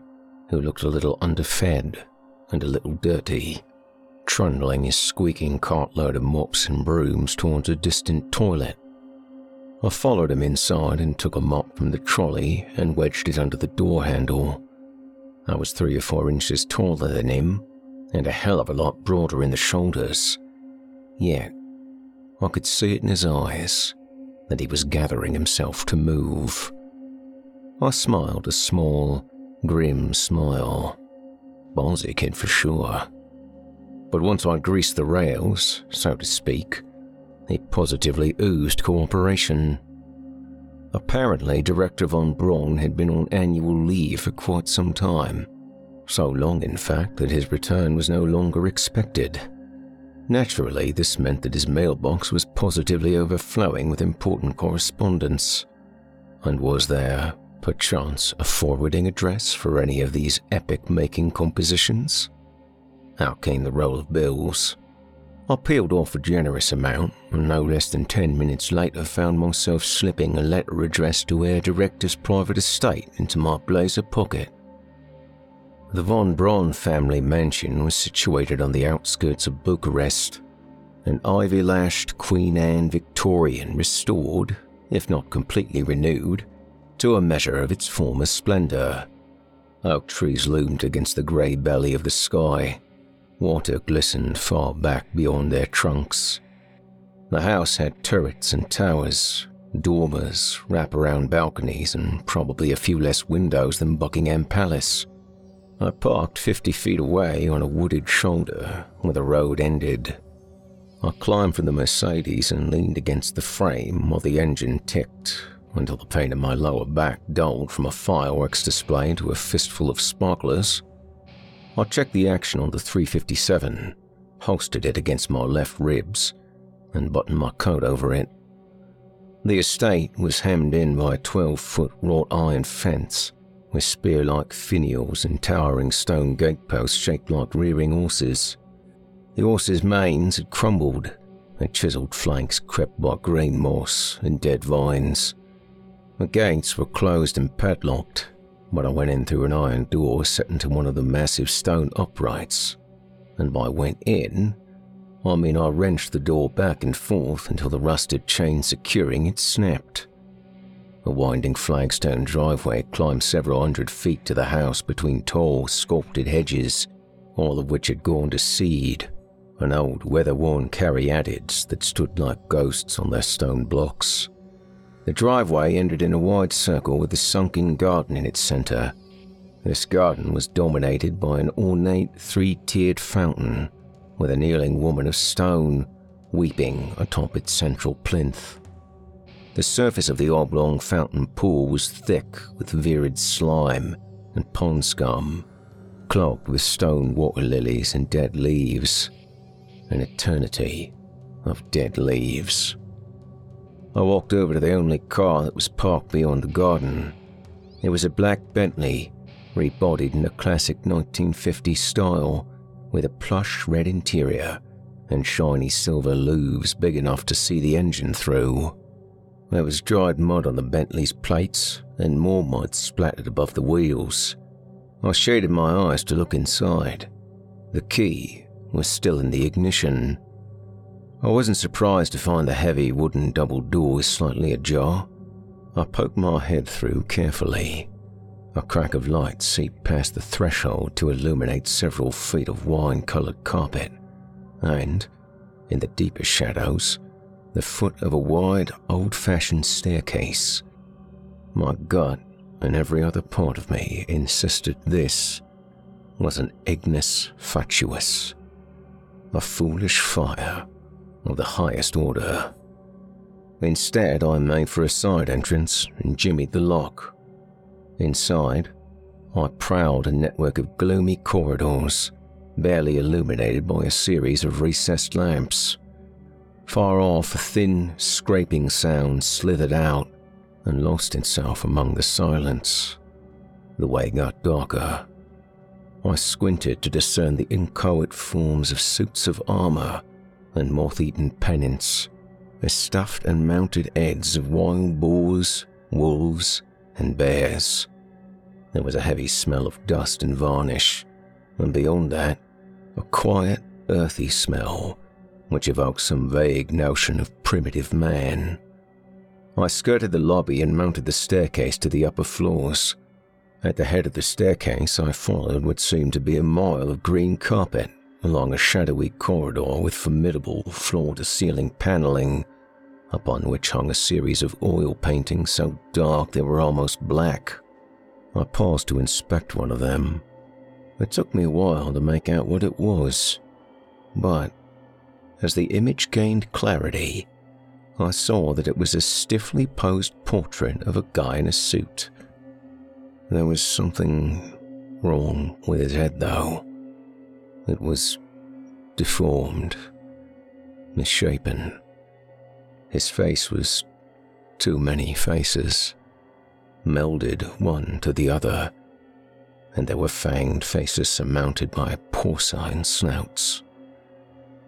who looked a little underfed and a little dirty, trundling his squeaking cartload of mops and brooms towards a distant toilet. I followed him inside and took a mop from the trolley and wedged it under the door handle. I was 3 or 4 inches taller than him, and a hell of a lot broader in the shoulders. Yet, I could see it in his eyes that he was gathering himself to move. I smiled a small, grim smile. Bonzi kid for sure. But once I greased the rails, so to speak, he positively oozed cooperation. Apparently, Director von Braun had been on annual leave for quite some time. So long, in fact, that his return was no longer expected. Naturally, this meant that his mailbox was positively overflowing with important correspondence. And was there, perchance, a forwarding address for any of these epic-making compositions? Out came the roll of bills. I peeled off a generous amount, and no less than 10 minutes later found myself slipping a letter addressed to Herr Director's private estate into my blazer pocket. The von Braun family mansion was situated on the outskirts of Bucharest, an ivy-lashed Queen Anne Victorian restored, if not completely renewed, to a measure of its former splendour. Oak trees loomed against the grey belly of the sky. Water glistened far back beyond their trunks. The house had turrets and towers, dormers, wraparound balconies, and probably a few less windows than Buckingham Palace. I parked 50 feet away on a wooded shoulder where the road ended. I climbed from the Mercedes and leaned against the frame while the engine ticked until the pain in my lower back dulled from a fireworks display to a fistful of sparklers. I checked the action on the .357, holstered it against my left ribs, and buttoned my coat over it. The estate was hemmed in by a 12-foot wrought iron fence, with spear-like finials and towering stone gateposts shaped like rearing horses. The horses' manes had crumbled, their chiselled flanks crept by green moss and dead vines. The gates were closed and padlocked, but I went in through an iron door set into one of the massive stone uprights, and by went in, I mean I wrenched the door back and forth until the rusted chain securing it snapped. A winding flagstone driveway climbed several hundred feet to the house between tall, sculpted hedges, all of which had gone to seed, and old weather-worn caryatids that stood like ghosts on their stone blocks. The driveway ended in a wide circle with a sunken garden in its centre. This garden was dominated by an ornate three-tiered fountain, with a kneeling woman of stone weeping atop its central plinth. The surface of the oblong fountain pool was thick with virid slime and pond scum, clogged with stone water lilies and dead leaves. An eternity of dead leaves. I walked over to the only car that was parked beyond the garden. It was a black Bentley, rebodied in a classic 1950s style with a plush red interior and shiny silver louvres big enough to see the engine through. There was dried mud on the Bentley's plates and more mud splattered above the wheels. I shaded my eyes to look inside. The key was still in the ignition. I wasn't surprised to find the heavy wooden double door was slightly ajar. I poked my head through carefully. A crack of light seeped past the threshold to illuminate several feet of wine-coloured carpet, and, in the deeper shadows, the foot of a wide, old-fashioned staircase. My gut and every other part of me insisted this was an ignis fatuus, a foolish fire of the highest order. Instead, I made for a side entrance and jimmied the lock. Inside, I prowled a network of gloomy corridors, barely illuminated by a series of recessed lamps. Far off, a thin, scraping sound slithered out and lost itself among the silence. The way got darker. I squinted to discern the inchoate forms of suits of armour and moth-eaten pennants, the stuffed and mounted heads of wild boars, wolves, and bears. There was a heavy smell of dust and varnish, and beyond that, a quiet, earthy smell, which evoked some vague notion of primitive man. I skirted the lobby and mounted the staircase to the upper floors. At the head of the staircase, I followed what seemed to be a mile of green carpet along a shadowy corridor with formidable floor-to-ceiling panelling, upon which hung a series of oil paintings so dark they were almost black. I paused to inspect one of them. It took me a while to make out what it was, but as the image gained clarity, I saw that it was a stiffly posed portrait of a guy in a suit. There was something wrong with his head, though. It was deformed, misshapen. His face was too many faces, melded one to the other, and there were fanged faces surmounted by porcine snouts.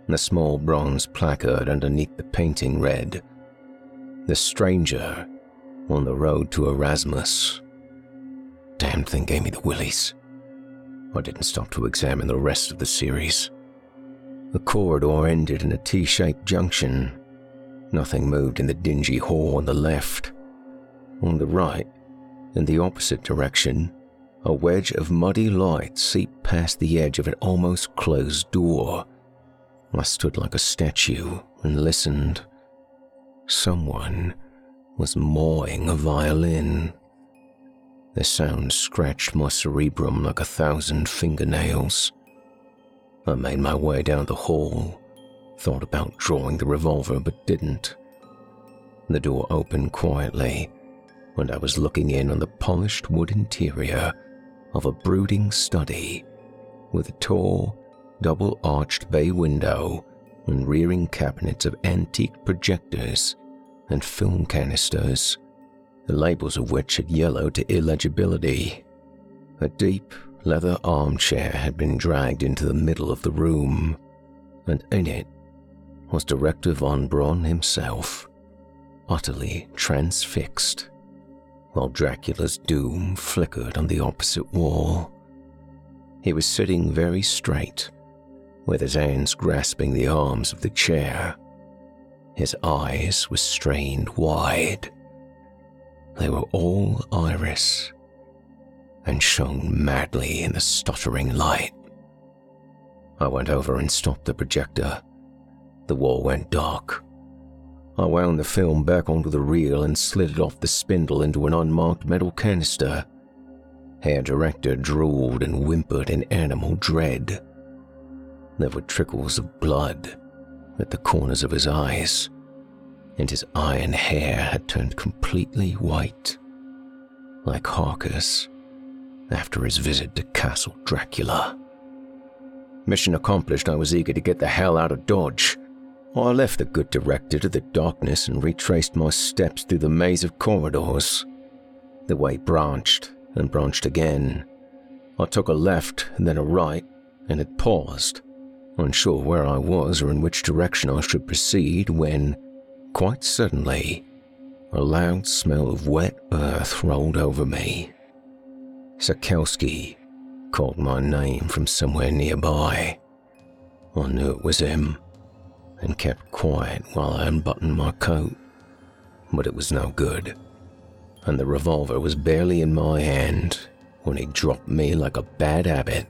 The small bronze placard underneath the painting read, "The Stranger on the Road to Erasmus." Damn thing gave me the willies. I didn't stop to examine the rest of the series. The corridor ended in a T-shaped junction. Nothing moved in the dingy hall on the left. On the right, in the opposite direction, a wedge of muddy light seeped past the edge of an almost closed door. I stood like a statue and listened. Someone was mawing a violin. The sound scratched my cerebrum like 1,000 fingernails. I made my way down the hall, thought about drawing the revolver but didn't. The door opened quietly, and I was looking in on the polished wood interior of a brooding study with a tall, double-arched bay window and rearing cabinets of antique projectors and film canisters, the labels of which had yellowed to illegibility. A deep leather armchair had been dragged into the middle of the room, and in it was Director von Braun himself, utterly transfixed, while Dracula's Doom flickered on the opposite wall. He was sitting very straight, with his hands grasping the arms of the chair. His eyes were strained wide. They were all iris, and shone madly in the stuttering light. I went over and stopped the projector. The wall went dark. I wound the film back onto the reel and slid it off the spindle into an unmarked metal canister. Hair Director drooled and whimpered in animal dread. There were trickles of blood at the corners of his eyes, and his iron hair had turned completely white, like Harker's after his visit to Castle Dracula. Mission accomplished, I was eager to get the hell out of Dodge. I left the good director to the darkness and retraced my steps through the maze of corridors. The way branched and branched again, I took a left, then a right, and had paused, unsure where I was or in which direction I should proceed when, quite suddenly, a loud smell of wet earth rolled over me. Sikowsky called my name from somewhere nearby. I knew it was him, and kept quiet while I unbuttoned my coat, but it was no good, and the revolver was barely in my hand when he dropped me like a bad habit.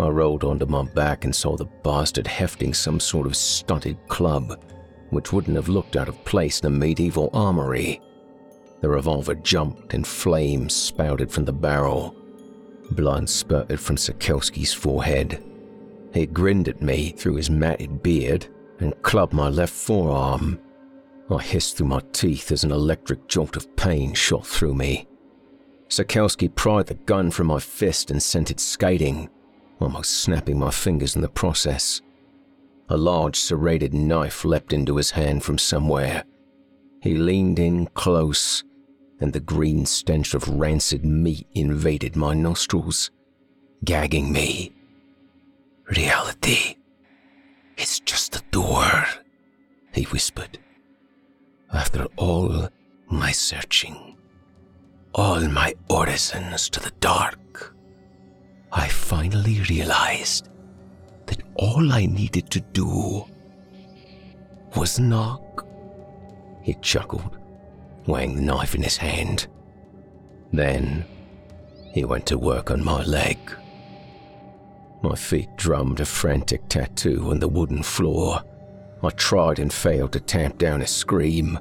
I rolled onto my back and saw the bastard hefting some sort of stunted club, which wouldn't have looked out of place in a medieval armory. The revolver jumped and flames spouted from the barrel. Blood spurted from Sikowsky's forehead. He grinned at me through his matted beard and clubbed my left forearm. I hissed through my teeth as an electric jolt of pain shot through me. Sikowsky pried the gun from my fist and sent it skating, almost snapping my fingers in the process. A large serrated knife leapt into his hand from somewhere. He leaned in close, and the green stench of rancid meat invaded my nostrils, gagging me. "Reality, it's just a door," he whispered. "After all my searching, all my orisons to the dark, I finally realized that all I needed to do was knock." He chuckled, weighing the knife in his hand. Then he went to work on my leg. My feet drummed a frantic tattoo on the wooden floor. I tried and failed to tamp down a scream.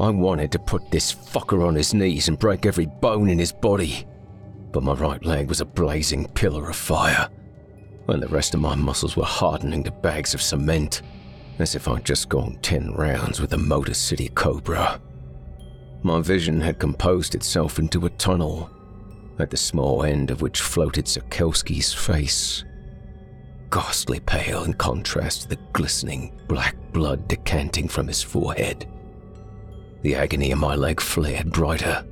I wanted to put this fucker on his knees and break every bone in his body, but my right leg was a blazing pillar of fire, and the rest of my muscles were hardening to bags of cement, as if I'd just gone 10 rounds with a Motor City Cobra. My vision had composed itself into a tunnel, at the small end of which floated Sikowsky's face, ghastly pale in contrast to the glistening black blood decanting from his forehead. The agony in my leg flared brighter.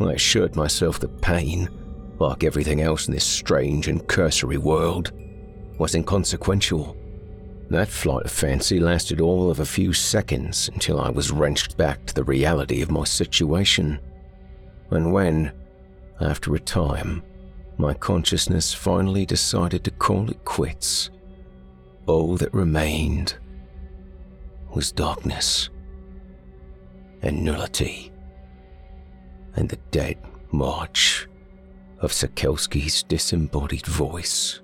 I assured myself that pain, like everything else in this strange and cursory world, was inconsequential. That flight of fancy lasted all of a few seconds until I was wrenched back to the reality of my situation, and when, after a time, my consciousness finally decided to call it quits, all that remained was darkness and nullity, and the dead march of Sikowsky's disembodied voice,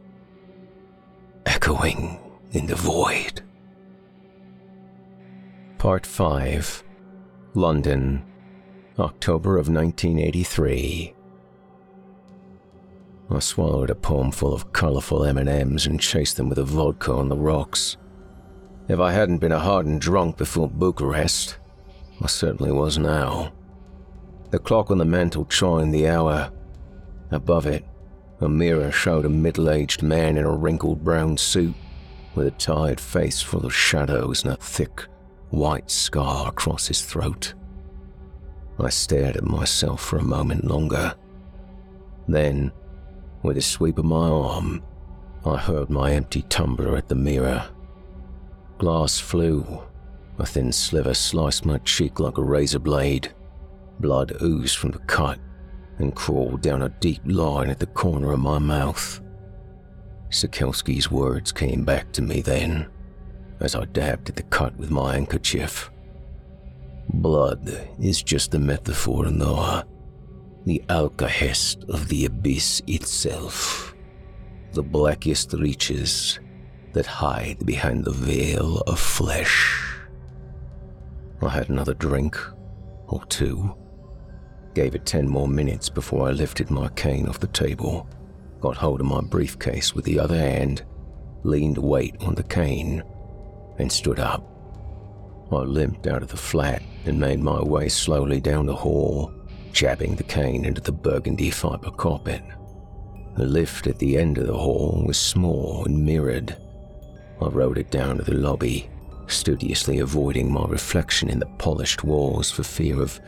echoing in the void. Part 5. London, October of 1983. I swallowed a palmful of colourful M&Ms and chased them with a vodka on the rocks. If I hadn't been a hardened drunk before Bucharest, I certainly was now. The clock on the mantel chimed the hour. Above it, a mirror showed a middle-aged man in a wrinkled brown suit, with a tired face full of shadows and a thick, white scar across his throat. I stared at myself for a moment longer. Then, with a sweep of my arm, I hurled my empty tumbler at the mirror. Glass flew. A thin sliver sliced my cheek like a razor blade. Blood oozed from the cut and crawled down a deep line at the corner of my mouth. Sikowsky's words came back to me then, as I dabbed at the cut with my handkerchief. "Blood is just a metaphor, Noah. The alkahest of the abyss itself, the blackest reaches that hide behind the veil of flesh." I had another drink, or two, gave it 10 more minutes before I lifted my cane off the table, got hold of my briefcase with the other hand, leaned weight on the cane, and stood up. I limped out of the flat and made my way slowly down the hall, jabbing the cane into the burgundy fibre carpet. The lift at the end of the hall was small and mirrored. I rode it down to the lobby, studiously avoiding my reflection in the polished walls for fear of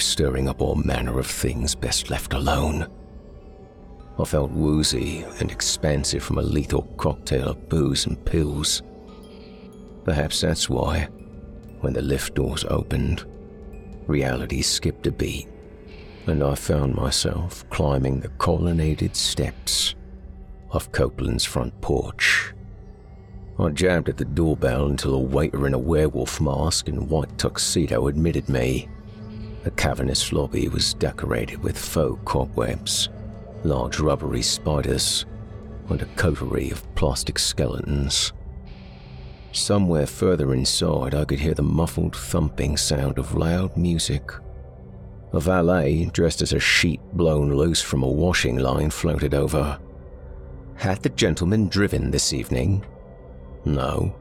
stirring up all manner of things best left alone, I felt woozy and expansive from a lethal cocktail of booze and pills. Perhaps that's why, when the lift doors opened, reality skipped a beat, and I found myself climbing the colonnaded steps of Copeland's front porch. I jabbed at the doorbell until a waiter in a werewolf mask and white tuxedo admitted me. The cavernous lobby was decorated with faux cobwebs, large rubbery spiders, and a coterie of plastic skeletons. Somewhere further inside, I could hear the muffled thumping sound of loud music. A valet, dressed as a sheep blown loose from a washing line, floated over. Had the gentleman driven this evening? No,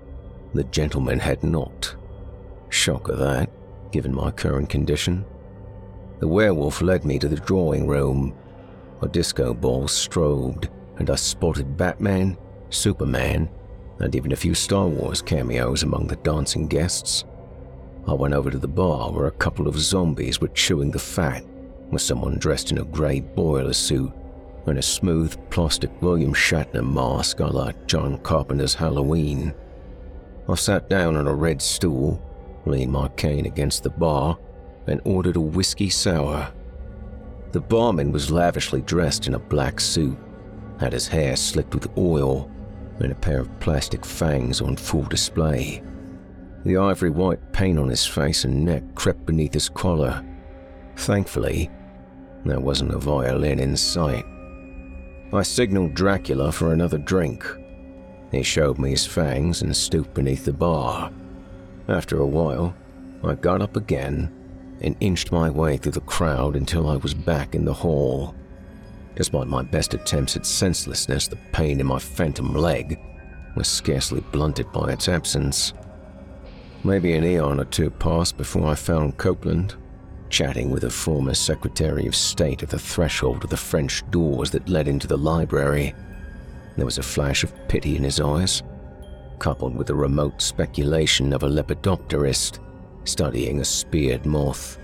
the gentleman had not. Shock of that, given my current condition. The werewolf led me to the drawing room. A disco ball strobed, and I spotted Batman, Superman, and even a few Star Wars cameos among the dancing guests. I went over to the bar where a couple of zombies were chewing the fat, with someone dressed in a grey boiler suit and a smooth plastic William Shatner mask a la John Carpenter's Halloween. I sat down on a red stool, leaned my cane against the bar, and ordered a whiskey sour. The barman was lavishly dressed in a black suit, had his hair slicked with oil, and a pair of plastic fangs on full display. The ivory-white paint on his face and neck crept beneath his collar. Thankfully, there wasn't a violin in sight. I signaled Dracula for another drink. He showed me his fangs and stooped beneath the bar. After a while, I got up again and inched my way through the crowd until I was back in the hall. Despite my best attempts at senselessness, the pain in my phantom leg was scarcely blunted by its absence. Maybe an eon or two passed before I found Copeland, chatting with a former Secretary of State at the threshold of the French doors that led into the library. There was a flash of pity in his eyes, coupled with the remote speculation of a lepidopterist studying a speared moth,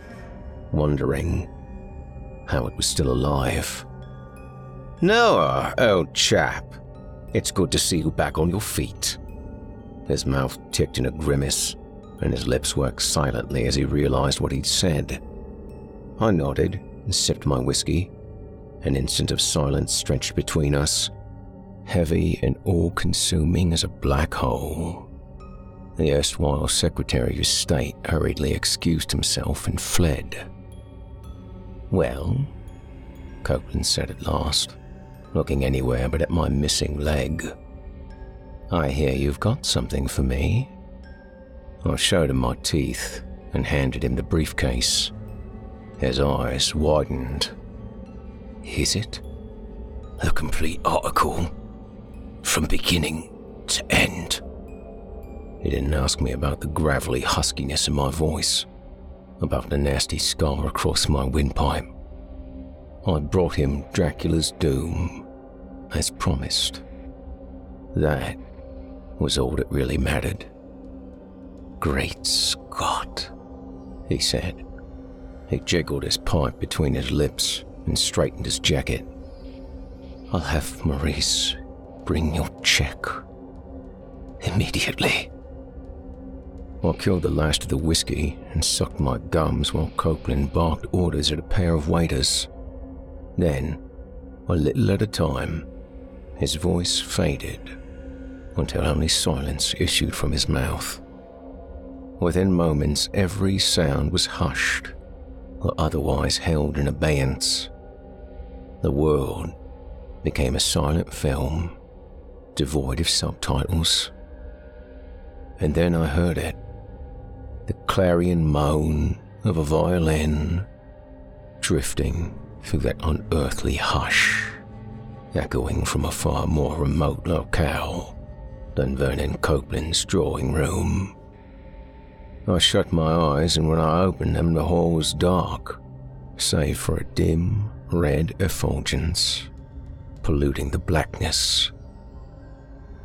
wondering how it was still alive. "Noah, old chap, it's good to see you back on your feet." His mouth ticked in a grimace, and his lips worked silently as he realized what he'd said. I nodded and sipped my whiskey. An instant of silence stretched between us, heavy and all-consuming as a black hole. The erstwhile Secretary of State hurriedly excused himself and fled. "Well," Copeland said at last, looking anywhere but at my missing leg, "I hear you've got something for me." I showed him my teeth and handed him the briefcase. His eyes widened. "Is it?" "A complete article, from beginning to end." He didn't ask me about the gravelly huskiness in my voice, about the nasty scar across my windpipe. I brought him Dracula's Doom, as promised. That was all that really mattered. "Great Scott," he said. He jiggled his pipe between his lips and straightened his jacket. "I'll have Maurice bring your check. Immediately." I killed the last of the whiskey and sucked my gums while Copeland barked orders at a pair of waiters. Then, a little at a time, his voice faded until only silence issued from his mouth. Within moments, every sound was hushed or otherwise held in abeyance. The world became a silent film, devoid of subtitles. And then I heard it, the clarion moan of a violin drifting through that unearthly hush, echoing from a far more remote locale than Vernon Copeland's drawing room. I shut my eyes, and when I opened them, the hall was dark, save for a dim, red effulgence, polluting the blackness,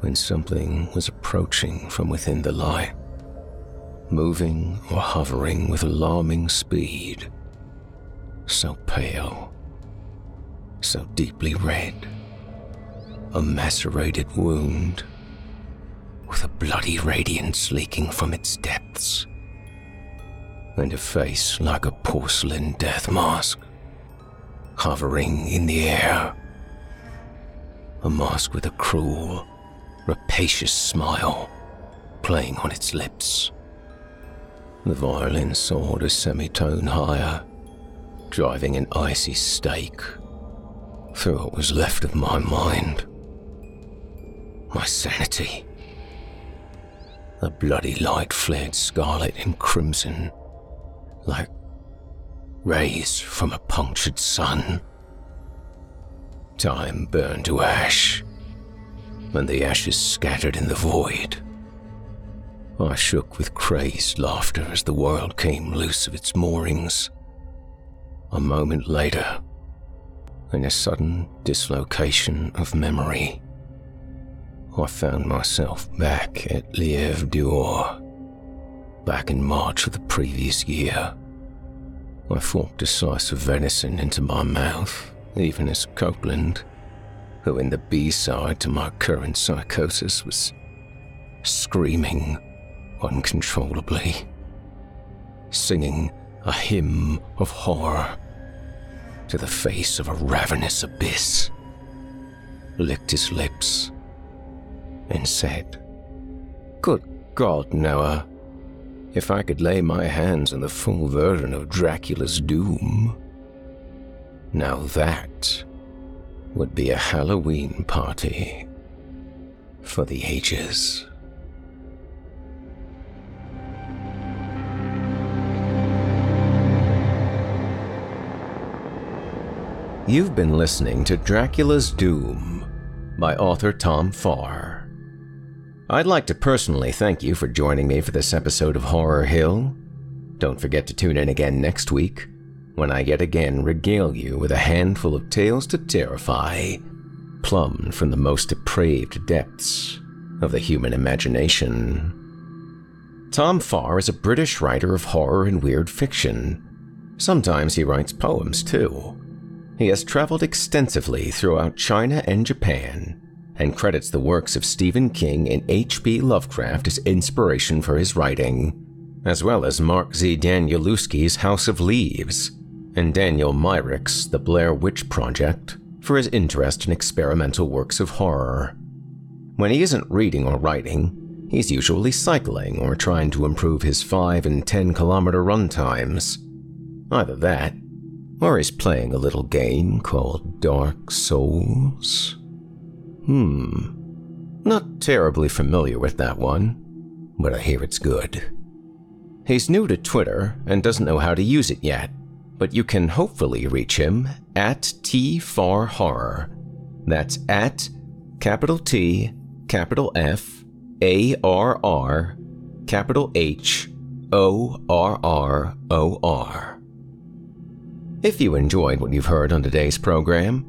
when something was approaching from within the light, moving or hovering with alarming speed, so pale, so deeply red, a macerated wound, with a bloody radiance leaking from its depths, and a face like a porcelain death mask, hovering in the air. A mask with a cruel, rapacious smile playing on its lips. The violin soared a semitone higher, driving an icy stake through what was left of my mind, my sanity. The bloody light flared scarlet and crimson, like rays from a punctured sun. Time burned to ash, and the ashes scattered in the void. I shook with crazed laughter as the world came loose of its moorings. A moment later, in a sudden dislocation of memory, I found myself back at Lviv d'Or. Back in March of the previous year, I forked a slice of venison into my mouth, even as Copeland, who in the B-side to my current psychosis was screaming uncontrollably, singing a hymn of horror to the face of a ravenous abyss, licked his lips and said, "Good God, Noah, if I could lay my hands on the full version of Dracula's Doom, now that would be a Halloween party for the ages." You've been listening to Dracula's Doom by author Tom Farr. I'd like to personally thank you for joining me for this episode of Horror Hill. Don't forget to tune in again next week, when I yet again regale you with a handful of tales to terrify, plumbed from the most depraved depths of the human imagination. Tom Farr is a British writer of horror and weird fiction. Sometimes he writes poems, too. He has traveled extensively throughout China and Japan, and credits the works of Stephen King and H.P. Lovecraft as inspiration for his writing, as well as Mark Z. Danielewski's House of Leaves, and Daniel Myrick's The Blair Witch Project for his interest in experimental works of horror. When he isn't reading or writing, he's usually cycling or trying to improve his 5 and 10-kilometer run times. Either that, or he's playing a little game called Dark Souls. Not terribly familiar with that one, but I hear it's good. He's new to Twitter and doesn't know how to use it yet, but you can hopefully reach him at tfarhorror. That's at capital T, capital F, A-R-R, capital H, O-R-R-O-R. If you enjoyed what you've heard on today's program,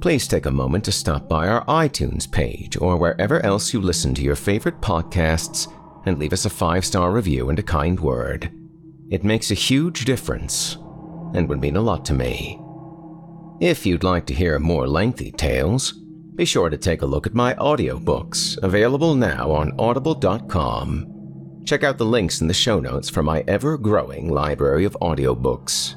please take a moment to stop by our iTunes page or wherever else you listen to your favorite podcasts and leave us a 5-star review and a kind word. It makes a huge difference and would mean a lot to me. If you'd like to hear more lengthy tales, be sure to take a look at my audiobooks, available now on audible.com. Check out the links in the show notes for my ever-growing library of audiobooks.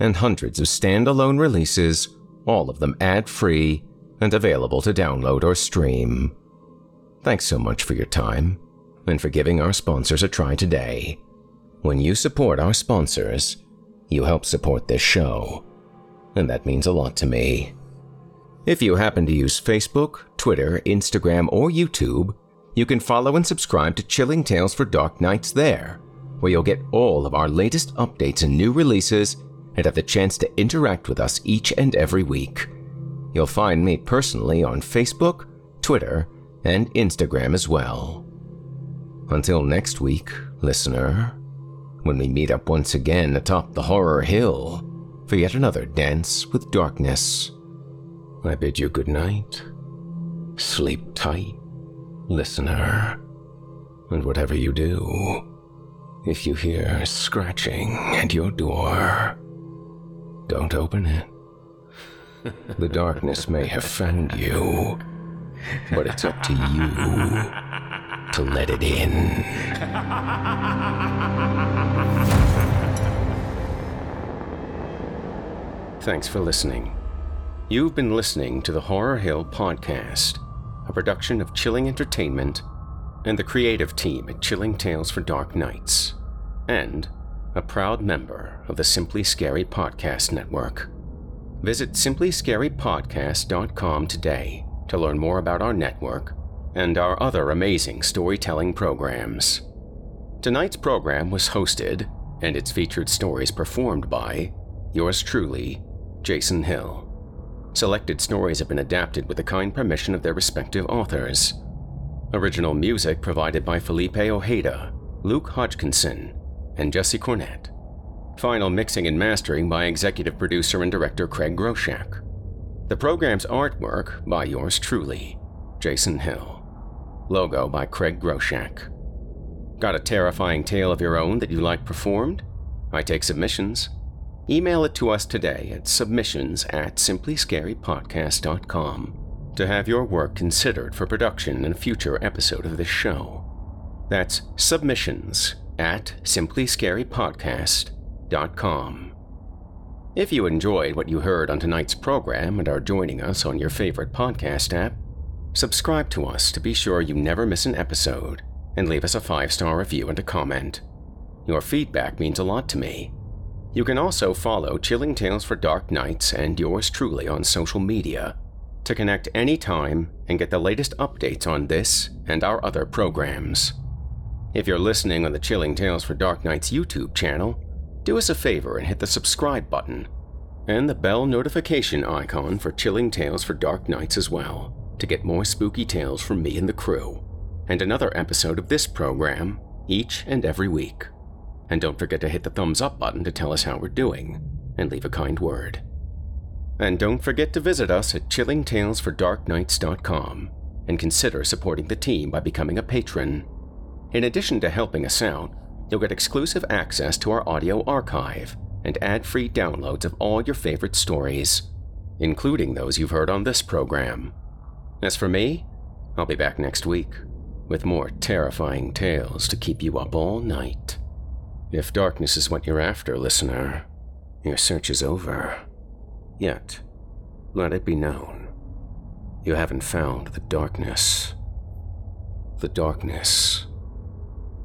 and hundreds of standalone releases, all of them ad-free and available to download or stream. Thanks so much for your time and for giving our sponsors a try today. When you support our sponsors, you help support this show, and that means a lot to me. If you happen to use Facebook, Twitter, Instagram, or YouTube, you can follow and subscribe to Chilling Tales for Dark Nights there, where you'll get all of our latest updates and new releases and have the chance to interact with us each and every week. You'll find me personally on Facebook, Twitter, and Instagram as well. Until next week, listener, when we meet up once again atop the Horror Hill for yet another Dance with Darkness, I bid you good night, sleep tight, listener, and whatever you do, if you hear scratching at your door, don't open it. The darkness may have found you, but it's up to you to let it in. Thanks for listening. You've been listening to the Horror Hill Podcast, a production of Chilling Entertainment and the creative team at Chilling Tales for Dark Nights, and a proud member of the Simply Scary Podcast Network. Visit simplyscarypodcast.com today to learn more about our network and our other amazing storytelling programs. Tonight's program was hosted, and its featured stories performed by, yours truly, Jason Hill. Selected stories have been adapted with the kind permission of their respective authors. Original music provided by Felipe Ojeda, Luke Hodgkinson, and Jesse Cornett. Final mixing and mastering by executive producer and director Craig Groschak. The program's artwork by yours truly, Jason Hill. Logo by Craig Groschak. Got a terrifying tale of your own that you like performed? I take submissions. Email it to us today at submissions@simplyscarypodcast.com. to have your work considered for production in a future episode of this show. That's submissions@simplyscarypodcast.com. If you enjoyed what you heard on tonight's program and are joining us on your favorite podcast app, subscribe to us to be sure you never miss an episode, and leave us a 5-star review and a comment. Your feedback means a lot to me. You can also follow Chilling Tales for Dark Nights and yours truly on social media to connect anytime and get the latest updates on this and our other programs. If you're listening on the Chilling Tales for Dark Nights YouTube channel, do us a favor and hit the subscribe button and the bell notification icon for Chilling Tales for Dark Nights as well, to get more spooky tales from me and the crew, and another episode of this program each and every week. And don't forget to hit the thumbs up button to tell us how we're doing, and leave a kind word. And don't forget to visit us at chillingtalesfordarknights.com and consider supporting the team by becoming a patron. In addition to helping us out, you'll get exclusive access to our audio archive and ad-free downloads of all your favorite stories, including those you've heard on this program. As for me, I'll be back next week with more terrifying tales to keep you up all night. If darkness is what you're after, listener, your search is over. Yet, let it be known, you haven't found the darkness. The darkness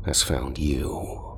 has found you.